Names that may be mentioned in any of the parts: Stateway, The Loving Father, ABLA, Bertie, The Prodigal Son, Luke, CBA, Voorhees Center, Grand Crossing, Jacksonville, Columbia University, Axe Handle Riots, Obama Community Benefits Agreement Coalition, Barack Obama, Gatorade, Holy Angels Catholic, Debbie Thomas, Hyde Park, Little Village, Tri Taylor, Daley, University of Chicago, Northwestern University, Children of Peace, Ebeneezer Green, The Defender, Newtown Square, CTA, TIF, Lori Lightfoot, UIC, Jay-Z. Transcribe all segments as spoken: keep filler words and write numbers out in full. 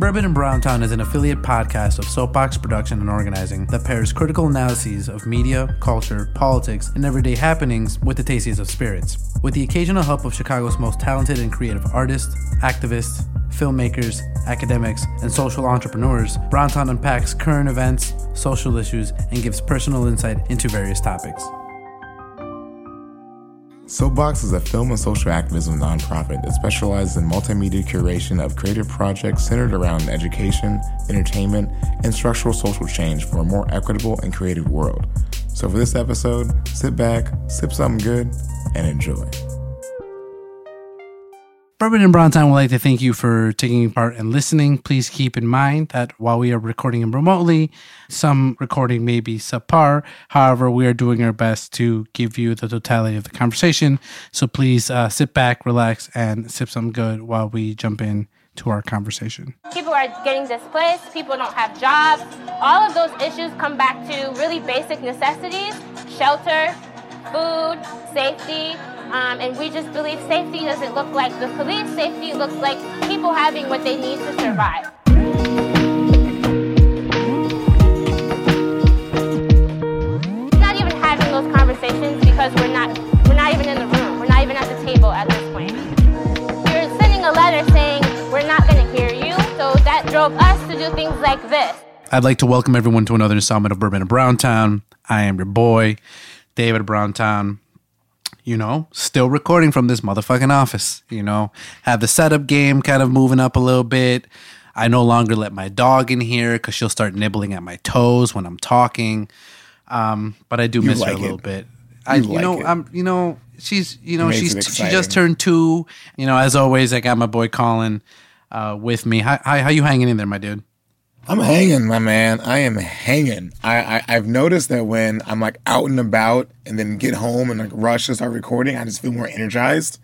Bourbon and Browntown is an affiliate podcast of Soapbox Production and Organizing that pairs critical analyses of media, culture, politics, and everyday happenings with the tastes of spirits, with the occasional help of Chicago's most talented and creative artists, activists, filmmakers, academics, and social entrepreneurs. Browntown unpacks current events, social issues, and gives personal insight into various topics. Soapbox is a film and social activism nonprofit that specializes in multimedia curation of creative projects centered around education, entertainment, and structural social change for a more equitable and creative world. So for this episode, sit back, sip something good, and enjoy. Bourbon and Browntown would like to thank you for taking part and listening. Please keep in mind that while we are recording remotely, some recording may be subpar. However, we are doing our best to give you the totality of the conversation. So please uh, sit back, relax, and sip some good while we jump in to our conversation. People are getting displaced. People don't have jobs. All of those issues come back to really basic necessities: shelter, food, safety. Um, and we just believe safety doesn't look like the police. Safety looks like people having what they need to survive. We're not even having those conversations because we're not we're not even in the room. We're not even at the table at this point. You're sending a letter saying we're not going to hear you. So that drove us to do things like this. I'd like to welcome everyone to another installment of Bourbon and Browntown. I am your boy, David Browntown. You know, still recording from this motherfucking office, you know, have the setup game kind of moving up a little bit. I no longer let my dog in here because she'll start nibbling at my toes when I'm talking. Um, but I do you miss like her a little it. bit. I, you, you like know, it. I'm, you know, she's, you know, she's, she just turned two, you know, as always, I got my boy Colin, uh, with me. Hi, hi, how you hanging in there, my dude? I'm hanging, my man. I am hanging. I, I, I've noticed that when I'm like out and about and then get home and like rush to start recording, I just feel more energized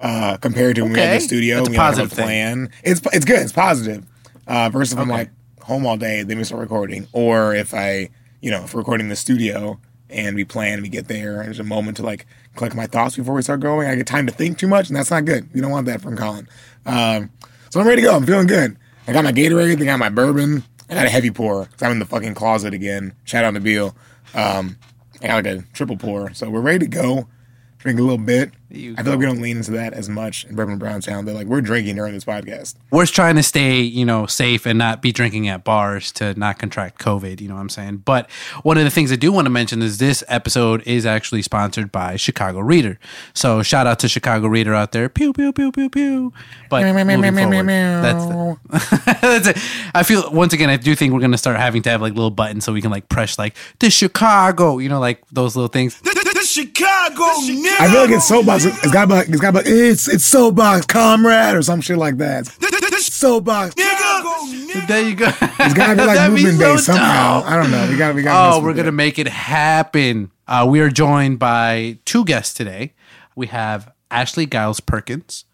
uh, compared to when okay. we had the studio. That's a positive we had like a plan. Thing. It's it's good. It's positive. Uh, versus if okay. I'm like home all day, then we start recording. Or if I, you know, if we're recording in the studio and we plan and we get there and there's a moment to like collect my thoughts before we start going, I get time to think too much and that's not good. You don't want that from Colin. Um, so I'm ready to go. I'm feeling good. I got my Gatorade, I got my bourbon, I got a heavy pour, because I'm in the fucking closet again. Shout out to Beal. Um, I got like a triple pour, so we're ready to go. Drink a little bit. You I feel go. like we don't lean into that as much in Bourbon and Browntown. They're like, we're drinking during this podcast. We're trying to stay, you know, safe and not be drinking at bars to not contract COVID, you know what I'm saying? But one of the things I do want to mention is this episode is actually sponsored by Chicago Reader. So shout out to Chicago Reader out there. Pew, pew, pew, pew, pew. But moving forward, that's, the, that's it. I feel, once again, I do think we're going to start having to have like little buttons so we can like press like, the Chicago, you know, like those little things. The, the, the Chicago nigga. I feel like it's Soapbox. It's got about. It's got about. It's it's Soapbox, comrade, or some shit like that. Soapbox. There you go. It's got to be like movement so day somehow. I don't know. We got. We got. Oh, we're gonna it. make it happen. Uh, we are joined by two guests today. We have Ashley Giles Perkins.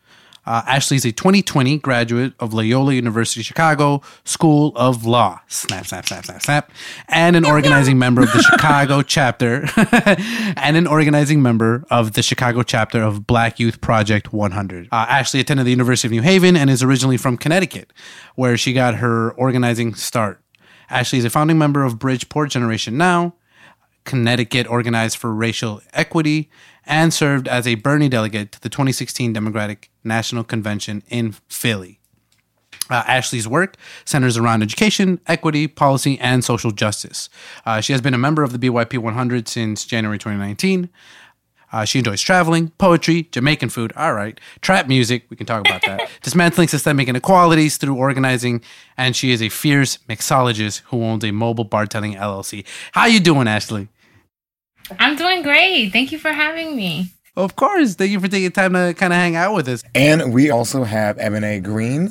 Uh, Ashley is a twenty twenty graduate of Loyola University Chicago School of Law. Snap, snap, snap, snap, snap. And an organizing member of the Chicago chapter. and an organizing member of the Chicago chapter of Black Youth Project one hundred. Uh, Ashley attended the University of New Haven and is originally from Connecticut, where she got her organizing start. Ashley is a founding member of Bridgeport Generation Now, Connecticut Organized for Racial Equity, and served as a Bernie delegate to the twenty sixteen Democratic National Convention in Philly. Uh, Ashley's work centers around education, equity, policy, and social justice. Uh, she has been a member of the B Y P one hundred since January twenty nineteen. Uh, she enjoys traveling, poetry, Jamaican food, all right, trap music, we can talk about that, dismantling systemic inequalities through organizing, and she is a fierce mixologist who owns a mobile bartending L L C. How you doing, Ashley? I'm doing great. Thank you for having me. Of course. Thank you for taking time to kind of hang out with us. And we also have Ebeneezer Green,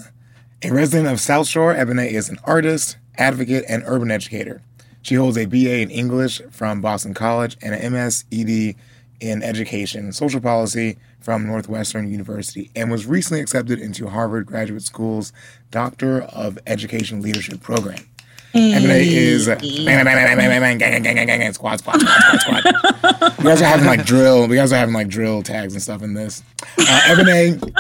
a resident of South Shore. Ebeneezer is an artist, advocate, and urban educator. She holds a B A in English from Boston College and an M S E D in education and social policy from Northwestern University, and was recently accepted into Harvard Graduate School's Doctor of Education Leadership Program. Ebeneezer is uh, bang, bang, bang, bang, bang, gang, gang, gang, gang, squad, squad, squad, squad, squad. We guys are having like drill. We guys are having like drill tags and stuff in this. Uh, Ebeneezer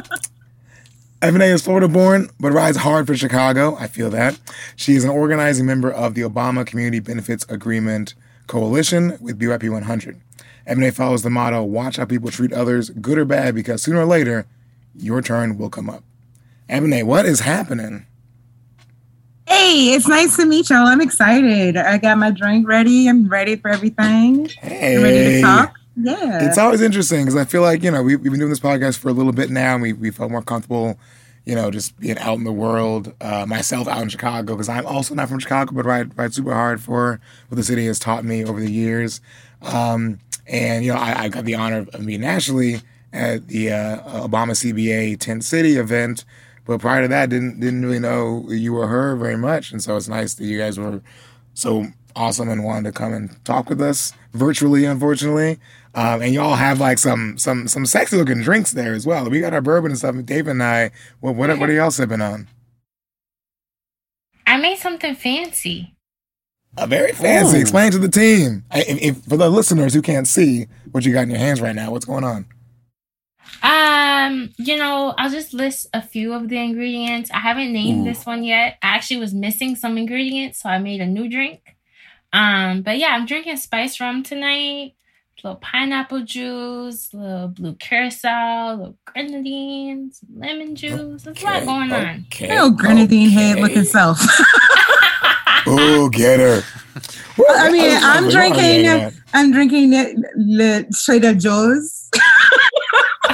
Ebene is Florida-born, but rides hard for Chicago. I feel that. She is an organizing member of the Obama Community Benefits Agreement Coalition with B Y P one hundred. Ebene follows the motto, watch how people treat others, good or bad, because sooner or later, your turn will come up. Ebene, what is happening? Hey, it's nice to meet y'all. I'm excited. I got my drink ready. I'm ready for everything. Hey. I'm ready to talk. Yeah. It's always interesting because I feel like, you know, we, we've been doing this podcast for a little bit now and we, we felt more comfortable, you know, just being out in the world, uh, myself out in Chicago because I'm also not from Chicago, but ride, ride super hard for what the city has taught me over the years. Um, and, you know, I, I got the honor of meeting Ashley at the uh, Obama C B A tent city event. But prior to that, didn't didn't really know you or her very much. And so it's nice that you guys were so awesome and wanted to come and talk with us virtually, unfortunately. Um, and y'all have like some some some sexy looking drinks there as well. We got our bourbon and stuff. Dave and I, what what, what are y'all sipping on? I made something fancy. A very fancy. Ooh. Explain to the team. I, if, if, for the listeners who can't see what you got in your hands right now, what's going on? Um, you know, I'll just list a few of the ingredients. I haven't named Ooh. This one yet. I actually was missing some ingredients, so I made a new drink. Um, but yeah, I'm drinking spice rum tonight. A little pineapple juice, a little blue curacao, a little grenadine, some lemon juice. There's okay, a lot going on. Okay, little grenadine okay. head looking self. Oh, get her. Well, I mean, I'm, I'm drinking a, I'm drinking the straight up Joe's.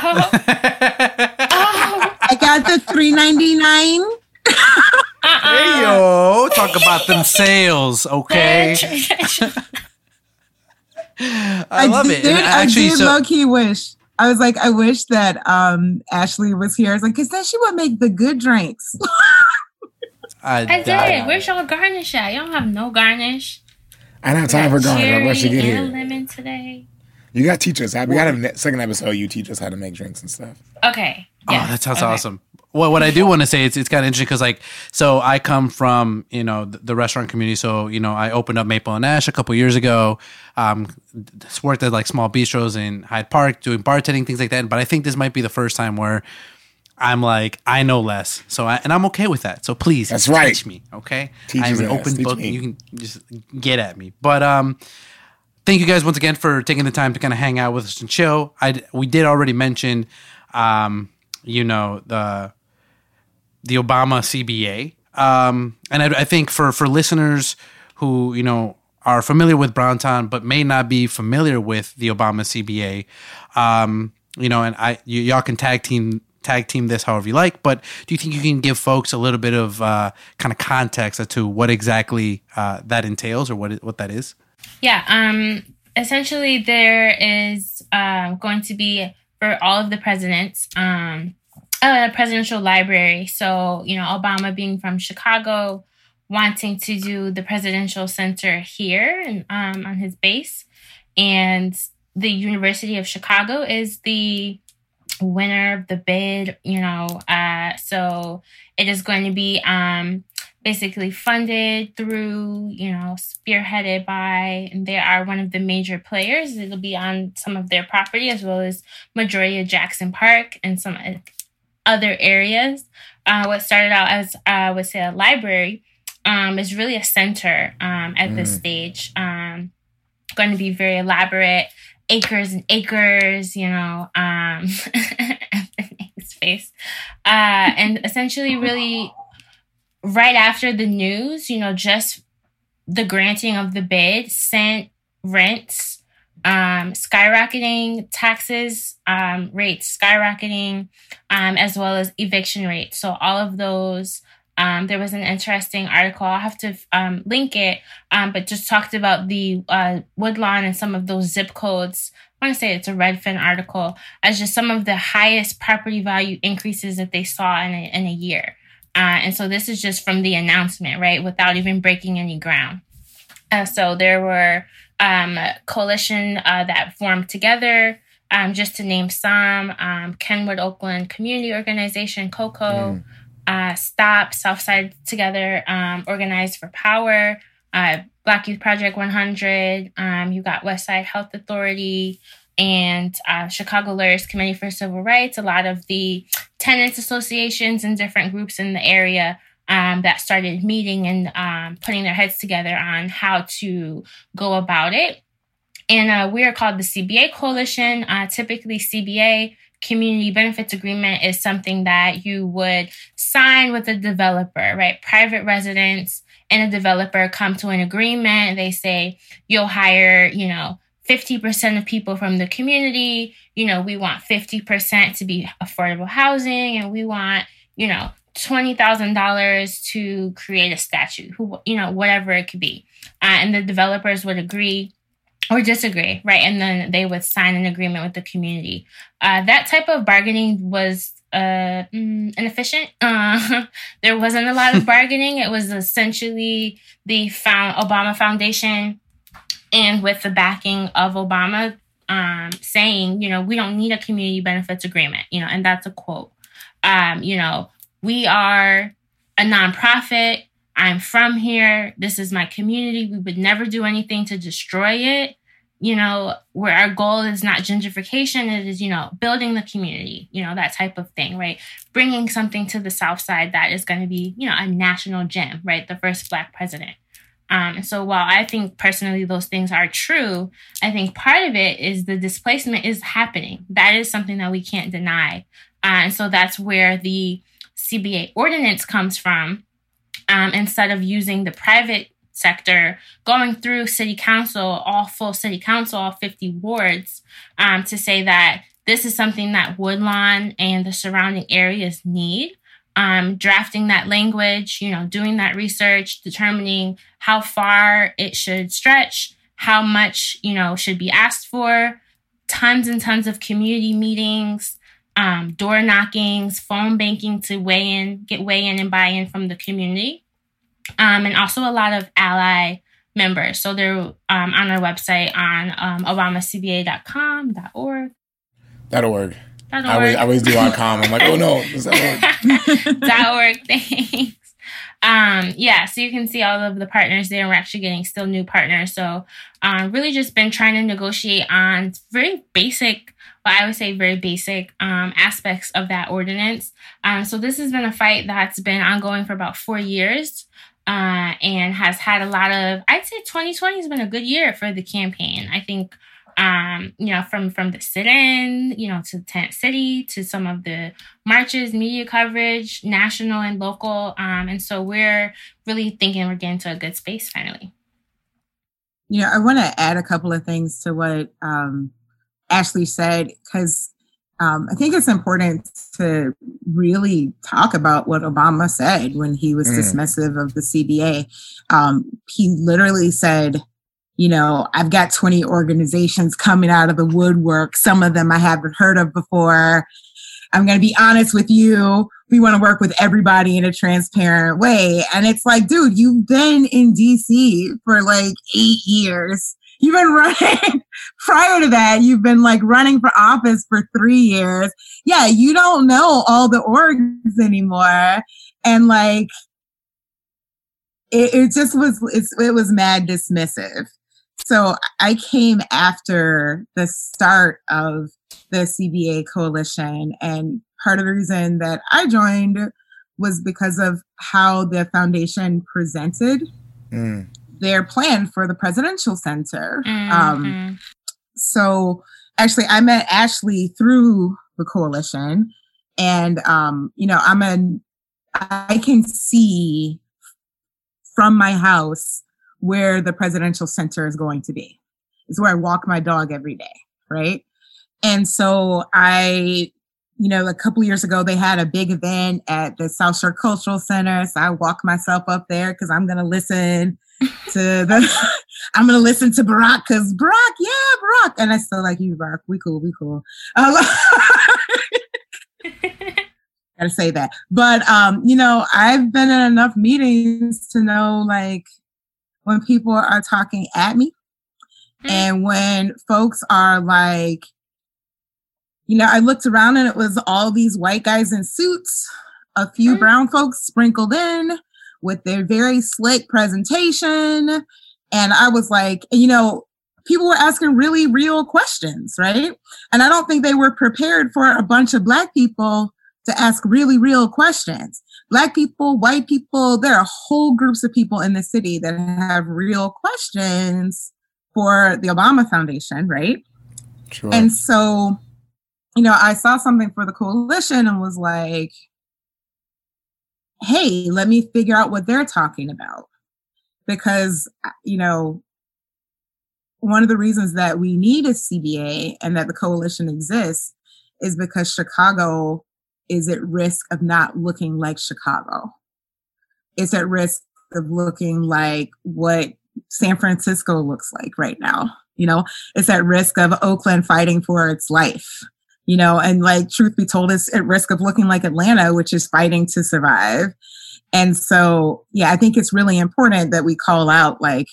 Oh. Oh. I got the three ninety-nine. Uh-uh. Hey, yo, talk about them sales, okay? I, I love did, it. And I actually, did so- low-key wish. I was like, I wish that um, Ashley was here. I was like, because then she would make the good drinks. I, I did. Where's y'all garnish at? Y'all have no garnish. I don't have time for garnish. I wish you get here. Lemon today. You got to teach us. We got a second episode. You teach us how to make drinks and stuff. Okay. Yeah. Oh, that sounds okay. awesome. Well, what I do want to say, it's it's kind of interesting because, like, so I come from, you know, the, the restaurant community. So, you know, I opened up Maple and Ash a couple years ago. Um, worked at, like, small bistros in Hyde Park doing bartending, things like that. But I think this might be the first time where I'm like, I know less. So, I, and I'm okay with that. So, please That's right. teach me, okay? Teach I'm an open book. You can just get at me. But, um... thank you guys once again for taking the time to kind of hang out with us and chill. I, we did already mention, um, you know, the the Obama C B A. Um, and I, I think for, for listeners who, you know, are familiar with Browntown but may not be familiar with the Obama C B A, um, you know, and I y- y'all can tag team tag team this however you like, but do you think you can give folks a little bit of uh, kind of context as to what exactly uh, that entails or what it, what that is? Yeah, um, essentially there is uh, going to be, for all of the presidents, um, a presidential library. So, you know, Obama being from Chicago, wanting to do the presidential center here and um, on his base. And the University of Chicago is the winner of the bid, you know. Uh, so it is going to be... Um, basically funded through, you know, spearheaded by, and they are one of the major players. It'll be on some of their property as well as majority of Jackson Park and some other areas. Uh, what started out as, uh, I would say, a library um, is really a center um, at mm. this stage. Um, going to be very elaborate, acres and acres, you know, um, space. Uh, and essentially really... Right after the news, you know, just the granting of the bid sent rents um, skyrocketing, taxes um, rates skyrocketing, um, as well as eviction rates. So all of those, um, there was an interesting article. I'll have to um, link it, um, but just talked about the uh, Woodlawn and some of those zip codes. I want to say it's a Redfin article as just some of the highest property value increases that they saw in a, in a year. Uh, and so this is just from the announcement, right, without even breaking any ground. Uh, so there were um, a coalition uh, that formed together, um, just to name some, um, Kenwood, Oakland Community Organization, COCO, mm. uh, STOP, South Side Together um, Organized for Power, uh, Black Youth Project one hundred, um, you got West Side Health Authority, and uh, Chicago Lawyers Committee for Civil Rights, a lot of the tenants associations and different groups in the area um, that started meeting and um, putting their heads together on how to go about it. And uh, we are called the C B A Coalition. Uh, typically, C B A Community Benefits Agreement is something that you would sign with a developer, right? Private residents and a developer come to an agreement. They say, you'll hire, you know, fifty percent of people from the community. You know, we want fifty percent to be affordable housing, and we want, you know, twenty thousand dollars to create a statue, who, you know, whatever it could be. Uh, and the developers would agree or disagree, right? And then they would sign an agreement with the community. Uh, that type of bargaining was uh, inefficient. Uh, there wasn't a lot of bargaining. It was essentially the found Obama Foundation, and with the backing of Obama, um, saying, you know, we don't need a community benefits agreement, you know, and that's a quote. Um, you know, we are a nonprofit. I'm from here. This is my community. We would never do anything to destroy it. You know, where our goal is not gentrification. It is, you know, building the community, you know, that type of thing, right? Bringing something to the South Side that is going to be, you know, a national gem, right? The first Black president. Um, and so while I think personally those things are true, I think part of it is the displacement is happening. That is something that we can't deny. Uh, and so that's where the C B A ordinance comes from. Um, instead of using the private sector, going through city council, all full city council, all fifty wards, um, to say that this is something that Woodlawn and the surrounding areas need. Um, drafting that language, you know, doing that research, determining how far it should stretch, how much, you know, should be asked for, tons and tons of community meetings, Um, door knockings, phone banking to weigh in, get weigh in and buy in from the community, um, and also a lot of ally members. So they're um, on our website on um, obama c b a dot com dot org. Dot org. Dot org. I always, I always do .com. I'm like, oh no, is that org? Dot org. Thanks. Um, yeah, so you can see all of the partners there. We're actually getting still new partners. So um, really just been trying to negotiate on very basic. But I would say very basic um, aspects of that ordinance. Um, so this has been a fight that's been ongoing for about four years uh, and has had a lot of, I'd say twenty twenty has been a good year for the campaign. I think, um, you know, from, from the sit-in, you know, to Tent City, to some of the marches, media coverage, national and local. Um, and so we're really thinking we're getting to a good space finally. You know, I want to add a couple of things to what um Ashley said, because um, I think it's important to really talk about what Obama said when he was mm. dismissive of the C B A. Um, he literally said, you know, I've got twenty organizations coming out of the woodwork. Some of them I haven't heard of before. I'm going to be honest with you. We want to work with everybody in a transparent way. And it's like, dude, you've been in D C for like eight years. You've been running prior to that. You've been like running for office for three years. Yeah, you don't know all the orgs anymore. And like, it, it just was, it's, it was mad dismissive. So I came after the start of the C B A coalition. And part of the reason that I joined was because of how the foundation presented mm. their plan for the presidential center. Mm-hmm. Um, so actually I met Ashley through the coalition, and, um, you know, I'm a, I can see from my house where the presidential center is going to be. It's where I walk my dog every day. Right. And so I, you know, a couple of years ago, they had a big event at the South Shore Cultural Center. So I walked myself up there because I'm going to listen to the, I'm going to listen to Barack because Barack, yeah, Barack. And I still like you, Barack. We cool, we cool. Um, gotta say that. But, um, you know, I've been in enough meetings to know, like, when people are talking at me mm-hmm. and when folks are like, you know, I looked around and it was all these white guys in suits, a few mm-hmm. brown folks sprinkled in with their very slick presentation. And I was like, you know, people were asking really real questions, right? And I don't think they were prepared for a bunch of Black people to ask really real questions. Black people, white people, there are whole groups of people in the city that have real questions for the Obama Foundation, right? Sure. And so, you know, I saw something for the coalition and was like, hey, let me figure out what they're talking about. Because, you know, one of the reasons that we need a C B A and that the coalition exists is because Chicago is at risk of not looking like Chicago. It's at risk of looking like what San Francisco looks like right now. You know, it's at risk of Oakland fighting for its life, you know, and like, truth be told, it's at risk of looking like Atlanta, which is fighting to survive. And so, yeah, I think it's really important that we call out, like,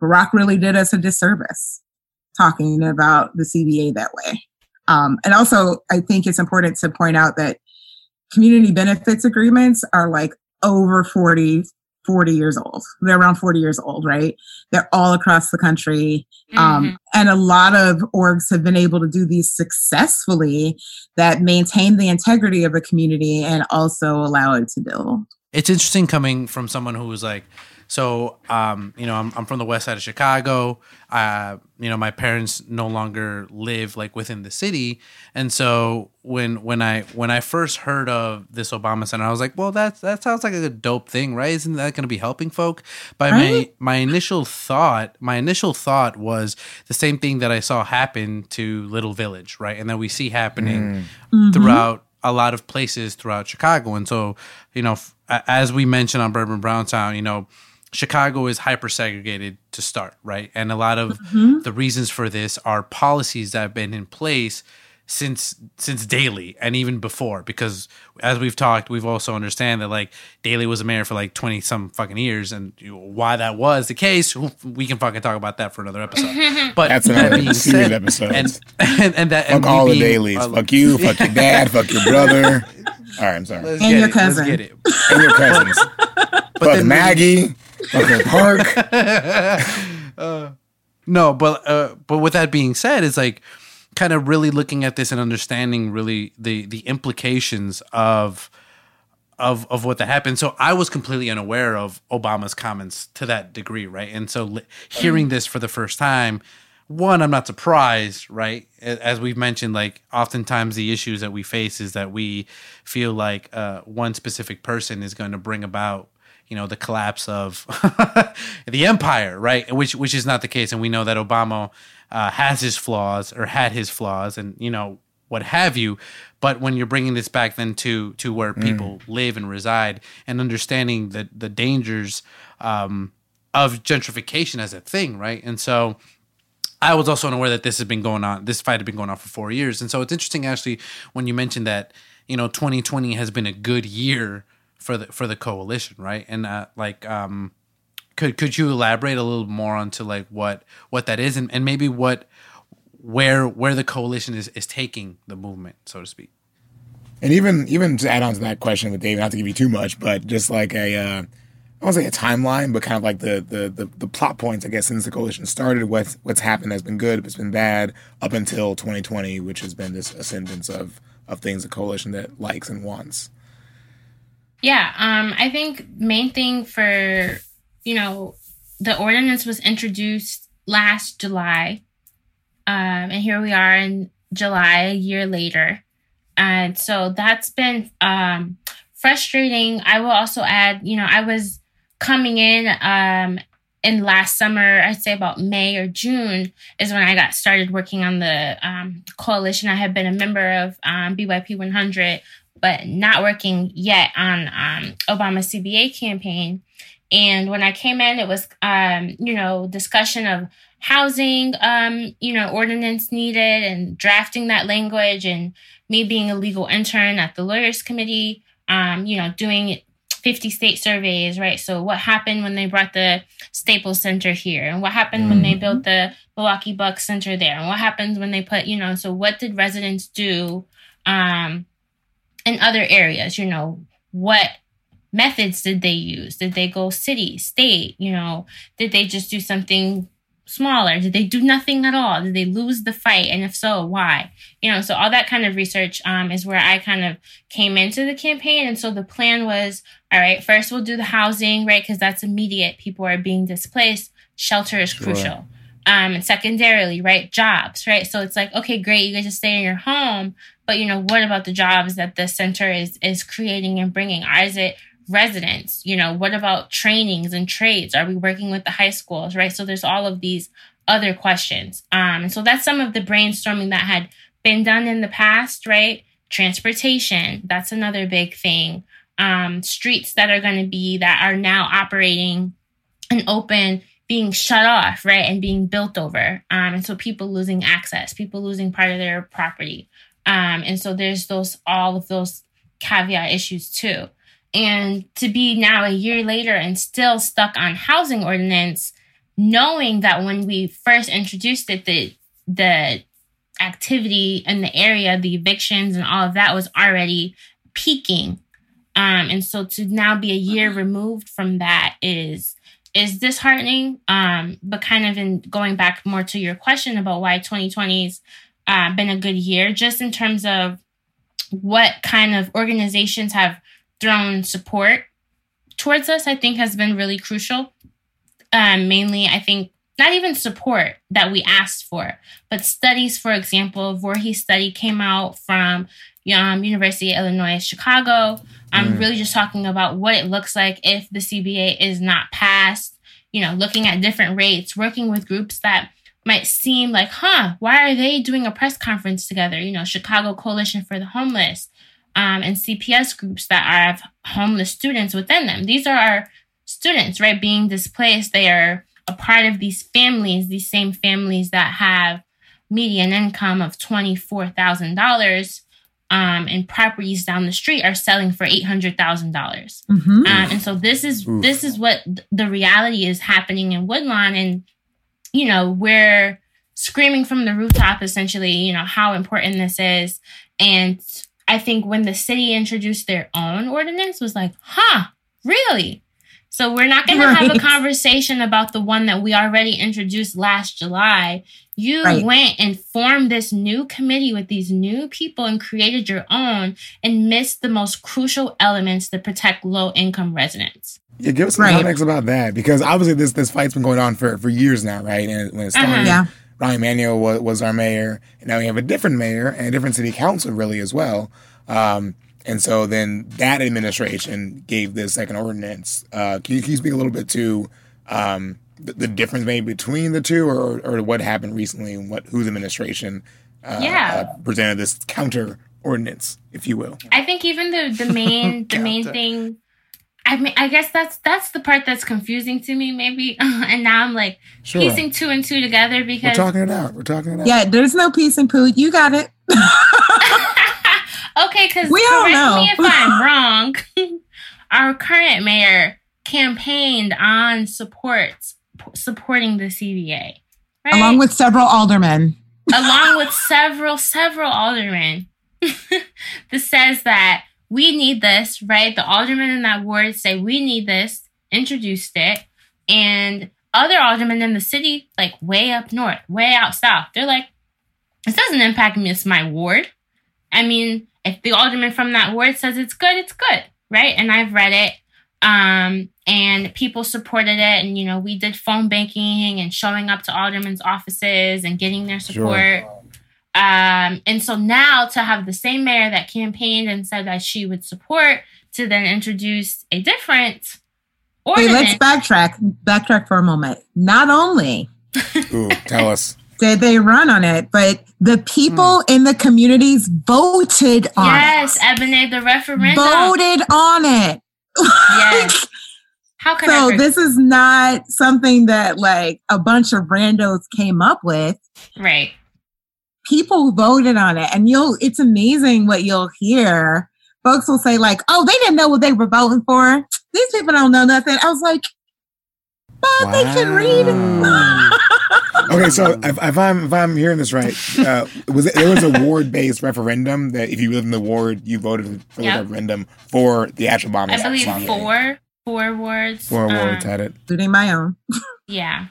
Barack really did us a disservice talking about the C B A that way. Um, and also, I think it's important to point out that community benefits agreements are like over forty, forty years old. They're around forty years old, right? They're all across the country. Mm-hmm. Um, and a lot of orgs have been able to do these successfully that maintain the integrity of a community and also allow it to build. It's interesting coming from someone who was like, so, um, you know, I'm, I'm from the west side of Chicago. Uh, you know, my parents no longer live like within the city. And so when when I when I first heard of this Obama Center, I was like, well, that's, that sounds like a dope thing, right? Isn't that going to be helping folk? But right? my, my initial thought, my initial thought was the same thing that I saw happen to Little Village, right? And that we see happening mm. throughout mm-hmm. a lot of places throughout Chicago. And so, you know, f- as we mentioned on Bourbon and Browntown, you know, Chicago is hyper-segregated to start, right? And a lot of mm-hmm. the reasons for this are policies that have been in place since since Daley and even before. Because as we've talked, we've also understand that, like, Daley was a mayor for, like, twenty-some fucking years. And why that was the case, we can fucking talk about that for another episode. But that's another that said, episode. And, and, and that, fuck and all the Daleys. Are, fuck you, fuck your dad, fuck your brother. All right, I'm sorry. Let's and your it. cousin. Let's get it. And your cousins. But, but fuck Maggie. Fucking Park. uh, no, but uh, but with that being said, it's like kind of really looking at this and understanding really the the implications of of of what that happened. So I was completely unaware of Obama's comments to that degree, right? And so li- hearing this for the first time, one, I'm not surprised, right? As we've mentioned, like, oftentimes the issues that we face is that we feel like uh, one specific person is going to bring about, you know, the collapse of the empire, right? Which which is not the case. And we know that Obama uh, has his flaws or had his flaws and, you know, what have you. But when you're bringing this back then to to where people mm. live and reside and understanding the, the dangers um, of gentrification as a thing, right? And so I was also unaware that this had been going on, this fight had been going on for four years. And so it's interesting, actually, when you mentioned that, you know, twenty twenty has been a good year for the for the coalition, right? And uh, like, um, could could you elaborate a little more onto like what what that is, and, and maybe what where where the coalition is, is taking the movement, so to speak? And even even to add on to that question with David, not to give you too much, but just like a uh, I won't say a timeline, but kind of like the the the, the plot points, I guess, since the coalition started. What's what's happened has been good, it's been bad up until twenty twenty, which has been this ascendance of of things the coalition that likes and wants. Yeah, um, I think main thing for, you know, the ordinance was introduced last July, um, and here we are in July, a year later. And so that's been um, frustrating. I will also add, you know, I was coming in um, in last summer, I'd say about May or June is when I got started working on the um, coalition. I had been a member of um, B Y P one hundred, but not working yet on um, Obama's C B A campaign. And when I came in, it was, um, you know, discussion of housing, um, you know, ordinance needed and drafting that language, and me being a legal intern at the Lawyers Committee, um, you know, doing fifty state surveys, right? So what happened when they brought the Staples Center here? And what happened mm-hmm. when they built the Milwaukee Bucks Center there? And what happens when they put, you know, so what did residents do? Um, In other areas, you know, what methods did they use? Did they go city, state? You know, did they just do something smaller? Did they do nothing at all? Did they lose the fight? And if so, why? You know, so all that kind of research um, is where I kind of came into the campaign. And so the plan was, all right, first we'll do the housing, right? Because that's immediate. People are being displaced. Shelter is sure. crucial. Um, and secondarily, right, jobs, right? So it's like, okay, great, you guys just stay in your home. But, you know, what about the jobs that the center is is creating and bringing? Is it residents? You know, what about trainings and trades? Are we working with the high schools, right? So there's all of these other questions. Um, and so that's some of the brainstorming that had been done in the past, right? Transportation, that's another big thing. Um, streets that are going to be, that are now operating and open, being shut off, right? And being built over. Um, and so people losing access, people losing part of their property. Um, and so there's those, all of those caveat issues too. And to be now a year later and still stuck on housing ordinance, knowing that when we first introduced it, the the activity in the area, the evictions and all of that was already peaking. Um, and so to now be a year removed from that is is disheartening. Um, but kind of in going back more to your question about why twenty twenty's uh, been a good year, just in terms of what kind of organizations have thrown support towards us, I think has been really crucial. Um, mainly, I think, not even support that we asked for, but studies, for example, Voorhees study came out from um, University of Illinois, Chicago. I'm mm. really just talking about what it looks like if the C B A is not passed, you know, looking at different rates, working with groups that might seem like, huh, why are they doing a press conference together? You know, Chicago Coalition for the Homeless, Um, and C P S groups that have homeless students within them. These are our students, right, being displaced. They are a part of these families, these same families that have median income of twenty-four thousand dollars um, and properties down the street are selling for eight hundred thousand dollars. Mm-hmm. Um, and so this is Oof. this is what th- the reality is happening in Woodlawn. And, you know, we're screaming from the rooftop, essentially, you know, how important this is. And I think when the city introduced their own ordinance, was like, huh, really? So we're not going right. to have a conversation about the one that we already introduced last July. You right. went and formed this new committee with these new people and created your own and missed the most crucial elements that protect low-income residents. Yeah, give us some right. context about that, because obviously this this fight's been going on for, for years now, right? And when it started, uh-huh. yeah. Rahm Emanuel was, was our mayor, and now we have a different mayor and a different city council, really, as well. Um, and so then that administration gave this second ordinance. Uh, can, you, can you speak a little bit to um, the, the difference maybe between the two, or, or what happened recently and what whose administration uh, yeah. uh, presented this counter ordinance, if you will? I think even the the main the main thing. I mean, I guess that's that's the part that's confusing to me, maybe. And now I'm like sure. piecing two and two together because we're talking it out. We're talking it out. Yeah, there's no peace and poo. You got it. Okay, because we all know. Correct me if I'm wrong. Our current mayor campaigned on support supporting the C B A, right? Along with several aldermen. Along with several several aldermen, that says that. We need this, right? The aldermen in that ward say, we need this, introduced it. And other aldermen in the city, like way up north, way out south, they're like, this doesn't impact me, it's my ward. I mean, if the alderman from that ward says it's good, it's good, right? And I've read it um, and people supported it. And, you know, we did phone banking and showing up to aldermen's offices and getting their support. Sure. Um, and so now to have the same mayor that campaigned and said that she would support to then introduce a different ordinance. Wait, let's backtrack, backtrack for a moment. Not only Ooh, tell us. did they run on it, but the people mm. in the communities voted on yes, it. Yes, Ebeneezer, the referendum. Voted on it. Yes. How can so I this is not something that like a bunch of randos came up with. Right. People voted on it, and you'll, it's amazing what you'll hear. Folks will say like, oh, they didn't know what they were voting for. These people don't know nothing. I was like, but wow. they can read it. Okay. So if, if I'm, if I'm hearing this right, uh, was it, there was a ward based referendum that if you live in the ward, you voted for yep. the referendum for the actual bomb. I believe four, four wards. Four wards um, had it. Including my own. Yeah.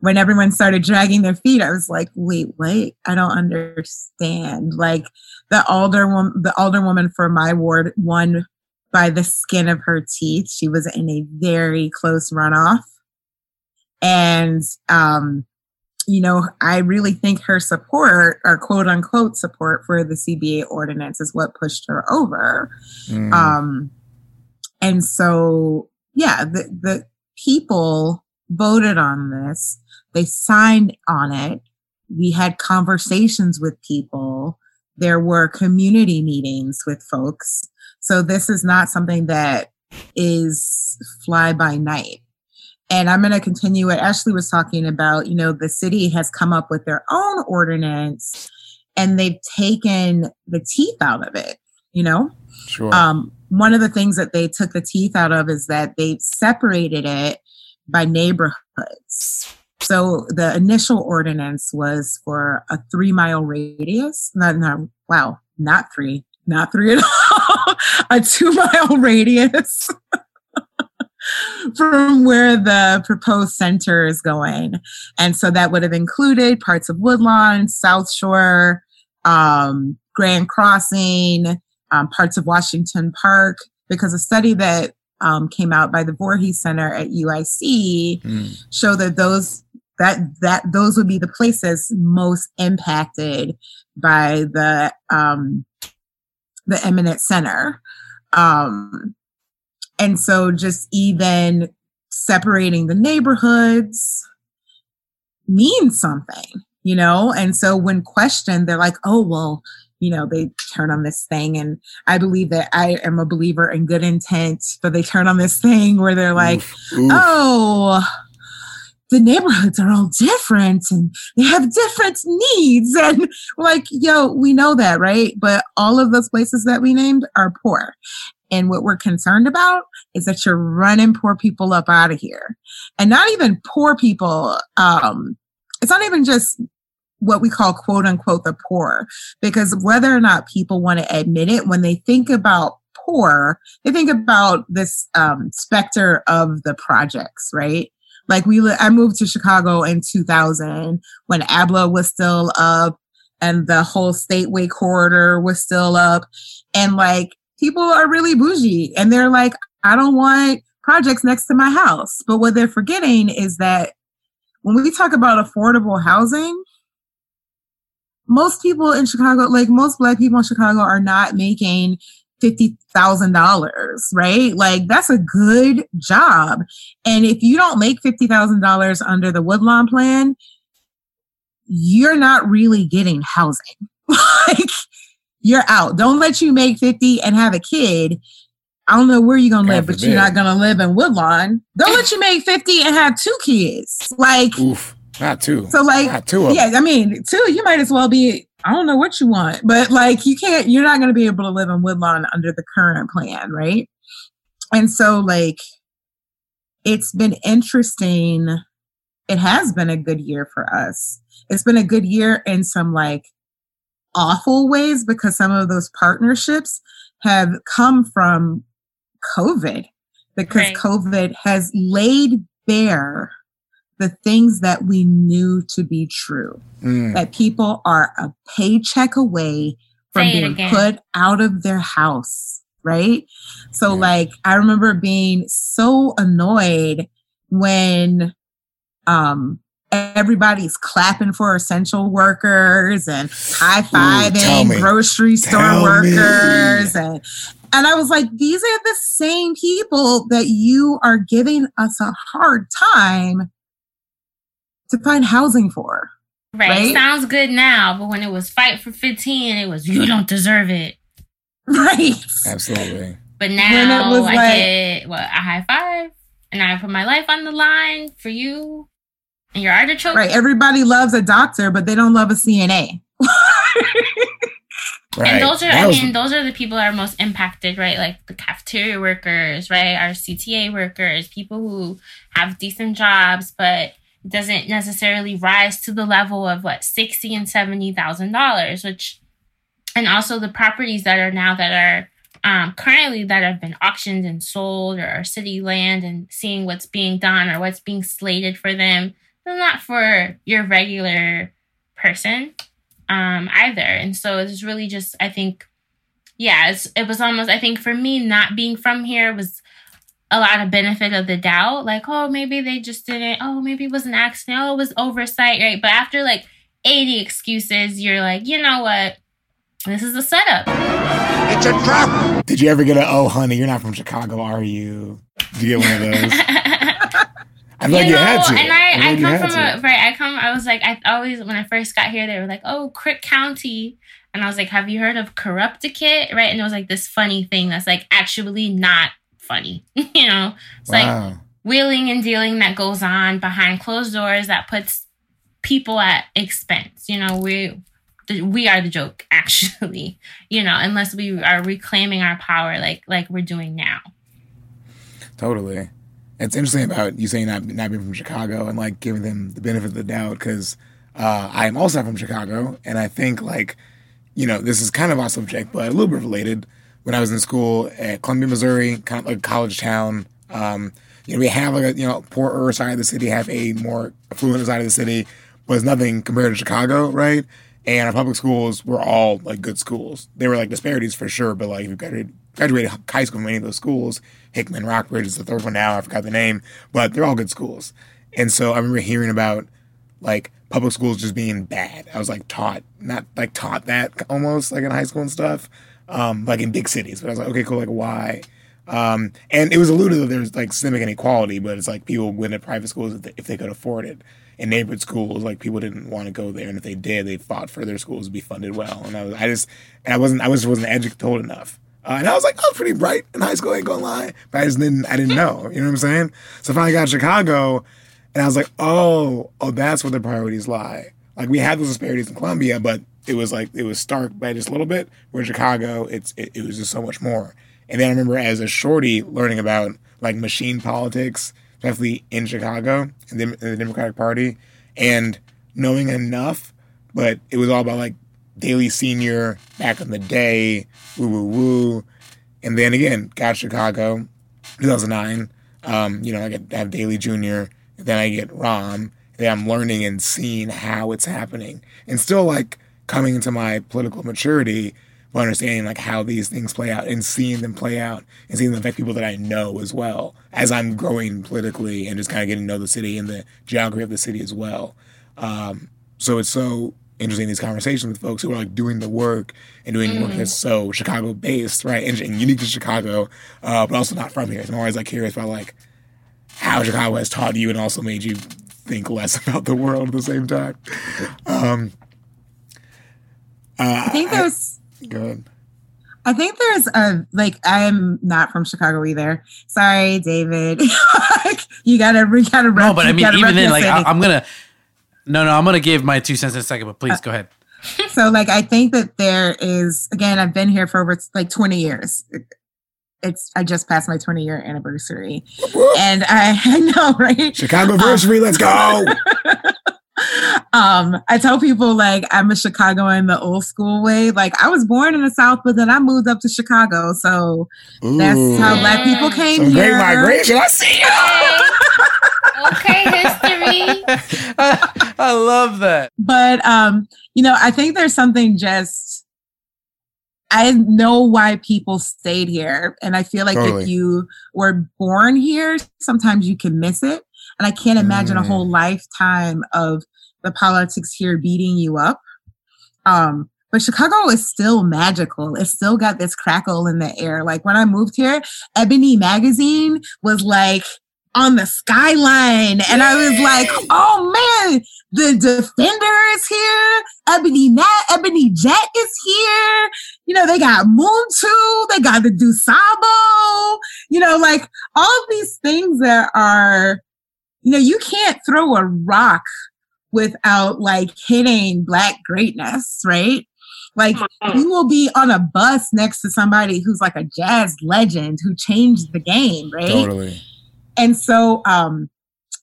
when everyone started dragging their feet, I was like, wait, wait, I don't understand. Like the alderwoman, the alderwoman for my ward won by the skin of her teeth. She was in a very close runoff. And, um, you know, I really think her support, or quote unquote support, for the C B A ordinance is what pushed her over. Mm. Um, and so, yeah, the, the people voted on this. They signed on it. We had conversations with people. There were community meetings with folks. So this is not something that is fly by night. And I'm going to continue what Ashley was talking about. You know, the city has come up with their own ordinance and they've taken the teeth out of it, you know? Sure. Um, one of the things that they took the teeth out of is that they separated it by neighborhoods. So the initial ordinance was for a three mile radius. Not, not, wow, not three, not three at all. A two mile radius. From where the proposed center is going. And so that would have included parts of Woodlawn, South Shore, um, Grand Crossing, um, parts of Washington Park, because a study that um, came out by the Voorhees Center at U I C mm. showed that those that that those would be the places most impacted by the um, the eminent center. Um, And so just even separating the neighborhoods means something, you know? And so when questioned, they're like, oh, well, you know, they turn on this thing. And I believe that I am a believer in good intent, but they turn on this thing where they're like, oof, oof. oh, the neighborhoods are all different and they have different needs. And we're like, yo, we know that, right? But all of those places that we named are poor. And what we're concerned about is that you're running poor people up out of here. And not even poor people. Um, it's not even just what we call, quote unquote, the poor, because whether or not people want to admit it, when they think about poor, they think about this um, specter of the projects, right? Like we, li- I moved to Chicago in two thousand when ABLA was still up and the whole Stateway corridor was still up. And like, people are really bougie and they're like, I don't want projects next to my house. But what they're forgetting is that when we talk about affordable housing, most people in Chicago, like most Black people in Chicago, are not making fifty thousand dollars, right? Like that's a good job. And if you don't make fifty thousand dollars under the Woodlawn plan, you're not really getting housing. Like, you're out. Don't let you make fifty and have a kid. I don't know where you're going to live, but you're not going to live in Woodlawn. Don't let you make fifty and have two kids. Like, oof, not two. So like, not two of yeah, I mean, two, you might as well be, I don't know what you want, but like you can't, you're not going to be able to live in Woodlawn under the current plan. Right. And so like, it's been interesting. It has been a good year for us. It's been a good year in some like awful ways, because some of those partnerships have come from COVID, because right. COVID has laid bare the things that we knew to be true, mm. that people are a paycheck away from Say being put out of their house, right? So yeah. like, I remember being so annoyed when, um, everybody's clapping for essential workers and high-fiving Ooh, grocery store tell workers. Me. And and I was like, these are the same people that you are giving us a hard time to find housing for. Right. right? It sounds good now, but when it was fight for fifteen, it was, you don't deserve it. Right. Absolutely. But now it was I like, get what, a high five, and I put my life on the line for you. And your artichoke. Right. Everybody loves a doctor, but they don't love a C N A. Right. And those are, I mean, those are the people that are most impacted, right? Like the cafeteria workers, right? Our C T A workers, people who have decent jobs, but doesn't necessarily rise to the level of what, sixty and seventy thousand dollars, which, and also the properties that are now that are um, currently that have been auctioned and sold, or city land, and seeing what's being done or what's being slated for them. they're not for your regular person um, either. And so it's really just, I think, yeah, it's, it was almost, I think for me, not being from here was a lot of benefit of the doubt. Like, oh, maybe they just didn't, oh, maybe it was an accident, oh, it was oversight, right? But after like eighty excuses, you're like, you know what? This is a setup. It's a trap. Did you ever get a, oh, honey, you're not from Chicago, are you? Did you get one of those? I like you, you know, had to. And I, I, I come from to. a, right, I come, I was like, I always, when I first got here, they were like, oh, Crick County. And I was like, have you heard of Corrupticate? Right. And it was like this funny thing that's like actually not funny. You know, it's wow. like wheeling and dealing that goes on behind closed doors that puts people at expense. You know, we we are the joke, actually, you know, unless we are reclaiming our power like like we're doing now. Totally. It's interesting about you saying not, not being from Chicago and like giving them the benefit of the doubt, because uh, I am also from Chicago. And I think like, you know, this is kind of off subject, but a little bit related. When I was in school at Columbia, Missouri, kind of like a college town, um, you know, we have like a, you know, poorer side of the city, have a more affluent side of the city, but it's nothing compared to Chicago, right? And our public schools were all, like, good schools. They were, like, disparities for sure, but, like, if you graduated, graduated high school from any of those schools, Hickman, Rockbridge is the third one now, I forgot the name, but they're all good schools. And so I remember hearing about, like, public schools just being bad. I was, like, taught, not, like, taught that almost, like, in high school and stuff, um, like, in big cities. But I was like, okay, cool, like, why? Um, and it was alluded that there's, like, systemic inequality, but it's, like, people went to private schools if they, if they could afford it. In neighborhood schools, like, people didn't want to go there, and if they did, they fought for their schools to be funded well. And I, was, I just, and I wasn't, I just wasn't educated told enough. Uh, and I was like, I was pretty bright in high school, I ain't gonna lie, but I just didn't, I didn't know. You know what I'm saying? So I finally got to Chicago, and I was like, oh, oh, that's where the priorities lie. Like, we had those disparities in Columbia, but it was like it was stark by just a little bit. Where in Chicago, it's it, it was just so much more. And then I remember as a shorty learning about like machine politics. Definitely in Chicago, in the, in the Democratic Party, and knowing enough, but it was all about, like, Daily Senior, back in the day, woo-woo-woo. And then, again, got Chicago, two thousand nine. Um, you know, I get I have Daily Junior, and then I get Rom. Then I'm learning and seeing how it's happening. And still, like, coming into my political maturity, but understanding, like, how these things play out and seeing them play out and seeing them affect people that I know as well as I'm growing politically and just kind of getting to know the city and the geography of the city as well. Um, so it's so interesting, these conversations with folks who are, like, doing the work and doing mm. work that's so Chicago-based, right, and, and unique to Chicago, uh, but also not from here. So I'm always, like, curious about, like, how Chicago has taught you and also made you think less about the world at the same time. Um, uh, I think that was... Good. I think there's a, like, I'm not from Chicago either. Sorry, David. like, you gotta, we gotta. Rep, no, but I mean, even then, like, I, I'm gonna. No, no, I'm gonna give my two cents in a second, but please uh, go ahead. So, like, I think that there is. Again, I've been here for over like twenty years. It's I just passed my twenty year anniversary, and I, I know, right? Chicago anniversary. Um, let's go. Um, I tell people, like, I'm a Chicagoan the old school way. Like, I was born in the South, but then I moved up to Chicago. So Ooh. That's how Black people came Some here. Great migration. I see you. Okay, history. I, I love that. But, um, you know, I think there's something just, I know why people stayed here. And I feel like totally. If you were born here, sometimes you can miss it. And I can't imagine mm. a whole lifetime of the politics here beating you up. Um, but Chicago is still magical. It's still got this crackle in the air. Like, when I moved here, Ebony magazine was like on the skyline. And I was like, oh man, the Defender is here. Ebony Nat, Ebony Jet is here. You know, they got Moon two, they got the Dusabo, you know, like all of these things that are, you know, you can't throw a rock without, like, hitting Black greatness, right? Like, you will be on a bus next to somebody who's like a jazz legend who changed the game, right? Totally. And so, um,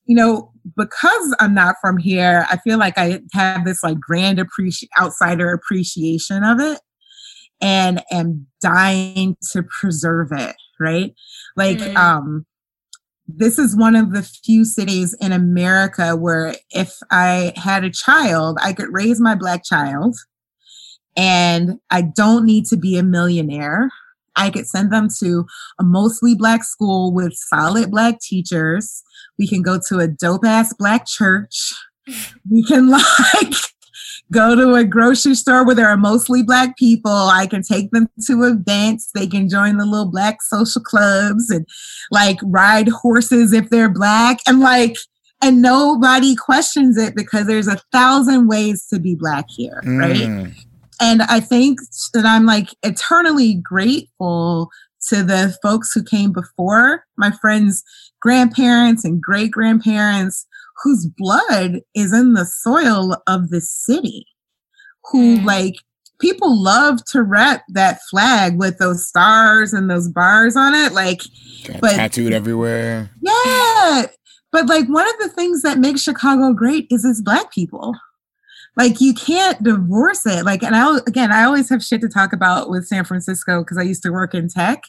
you know, because I'm not from here, I feel like I have this, like, grand appreci- outsider appreciation of it and am dying to preserve it, right? Like, mm-hmm. um, this is one of the few cities in America where if I had a child, I could raise my Black child and I don't need to be a millionaire. I could send them to a mostly Black school with solid Black teachers. We can go to a dope-ass Black church. We can, like, go to a grocery store where there are mostly Black people. I can take them to events. They can join the little Black social clubs and, like, ride horses if they're Black. And, like, and nobody questions it because there's a thousand ways to be Black here, right? Mm. And I think that I'm, like, eternally grateful to the folks who came before, my friends' grandparents and great-grandparents, whose blood is in the soil of the city, who, like, people love to rep that flag with those stars and those bars on it. Like, but, tattooed everywhere. Yeah. But, like, one of the things that makes Chicago great is its Black people. Like, you can't divorce it. Like, and I, again, I always have shit to talk about with San Francisco because I used to work in tech.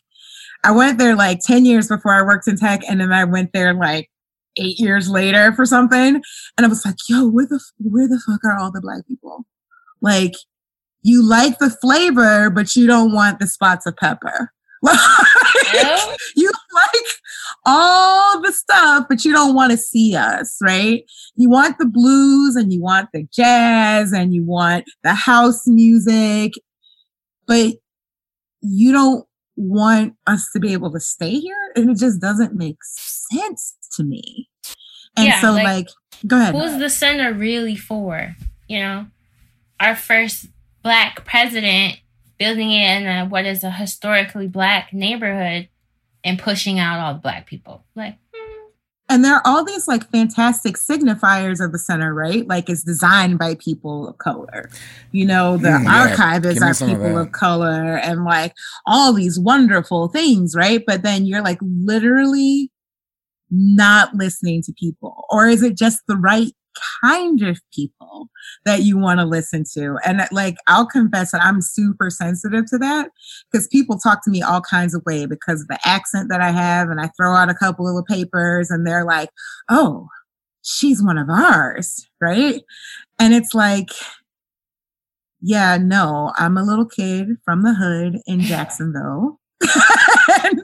I went there like ten years before I worked in tech. And then I went there like eight years later for something. And I was like, yo, where the, where the fuck are all the Black people? Like, you like the flavor, but you don't want the spots of pepper. Like, yeah. You like all the stuff, but you don't want to see us, right? You want the blues and you want the jazz and you want the house music, but you don't want us to be able to stay here. And it just doesn't make sense to me. And yeah, so like, like, go ahead. Who's the center really for? You know, our first Black president building it in a, what is a historically Black neighborhood and pushing out all the Black people. Like, hmm. And there are all these like fantastic signifiers of the center, right? Like, it's designed by people of color. You know, the mm, yeah. archive is our people of, of color and like all these wonderful things, right? But then you're like literally not listening to people. Or is it just the right kind of people that you want to listen to? And like, I'll confess that I'm super sensitive to that because people talk to me all kinds of way because of the accent that I have, and I throw out a couple of papers and they're like, oh, she's one of ours, right? And it's like, yeah, no, I'm a little kid from the hood in Jacksonville. And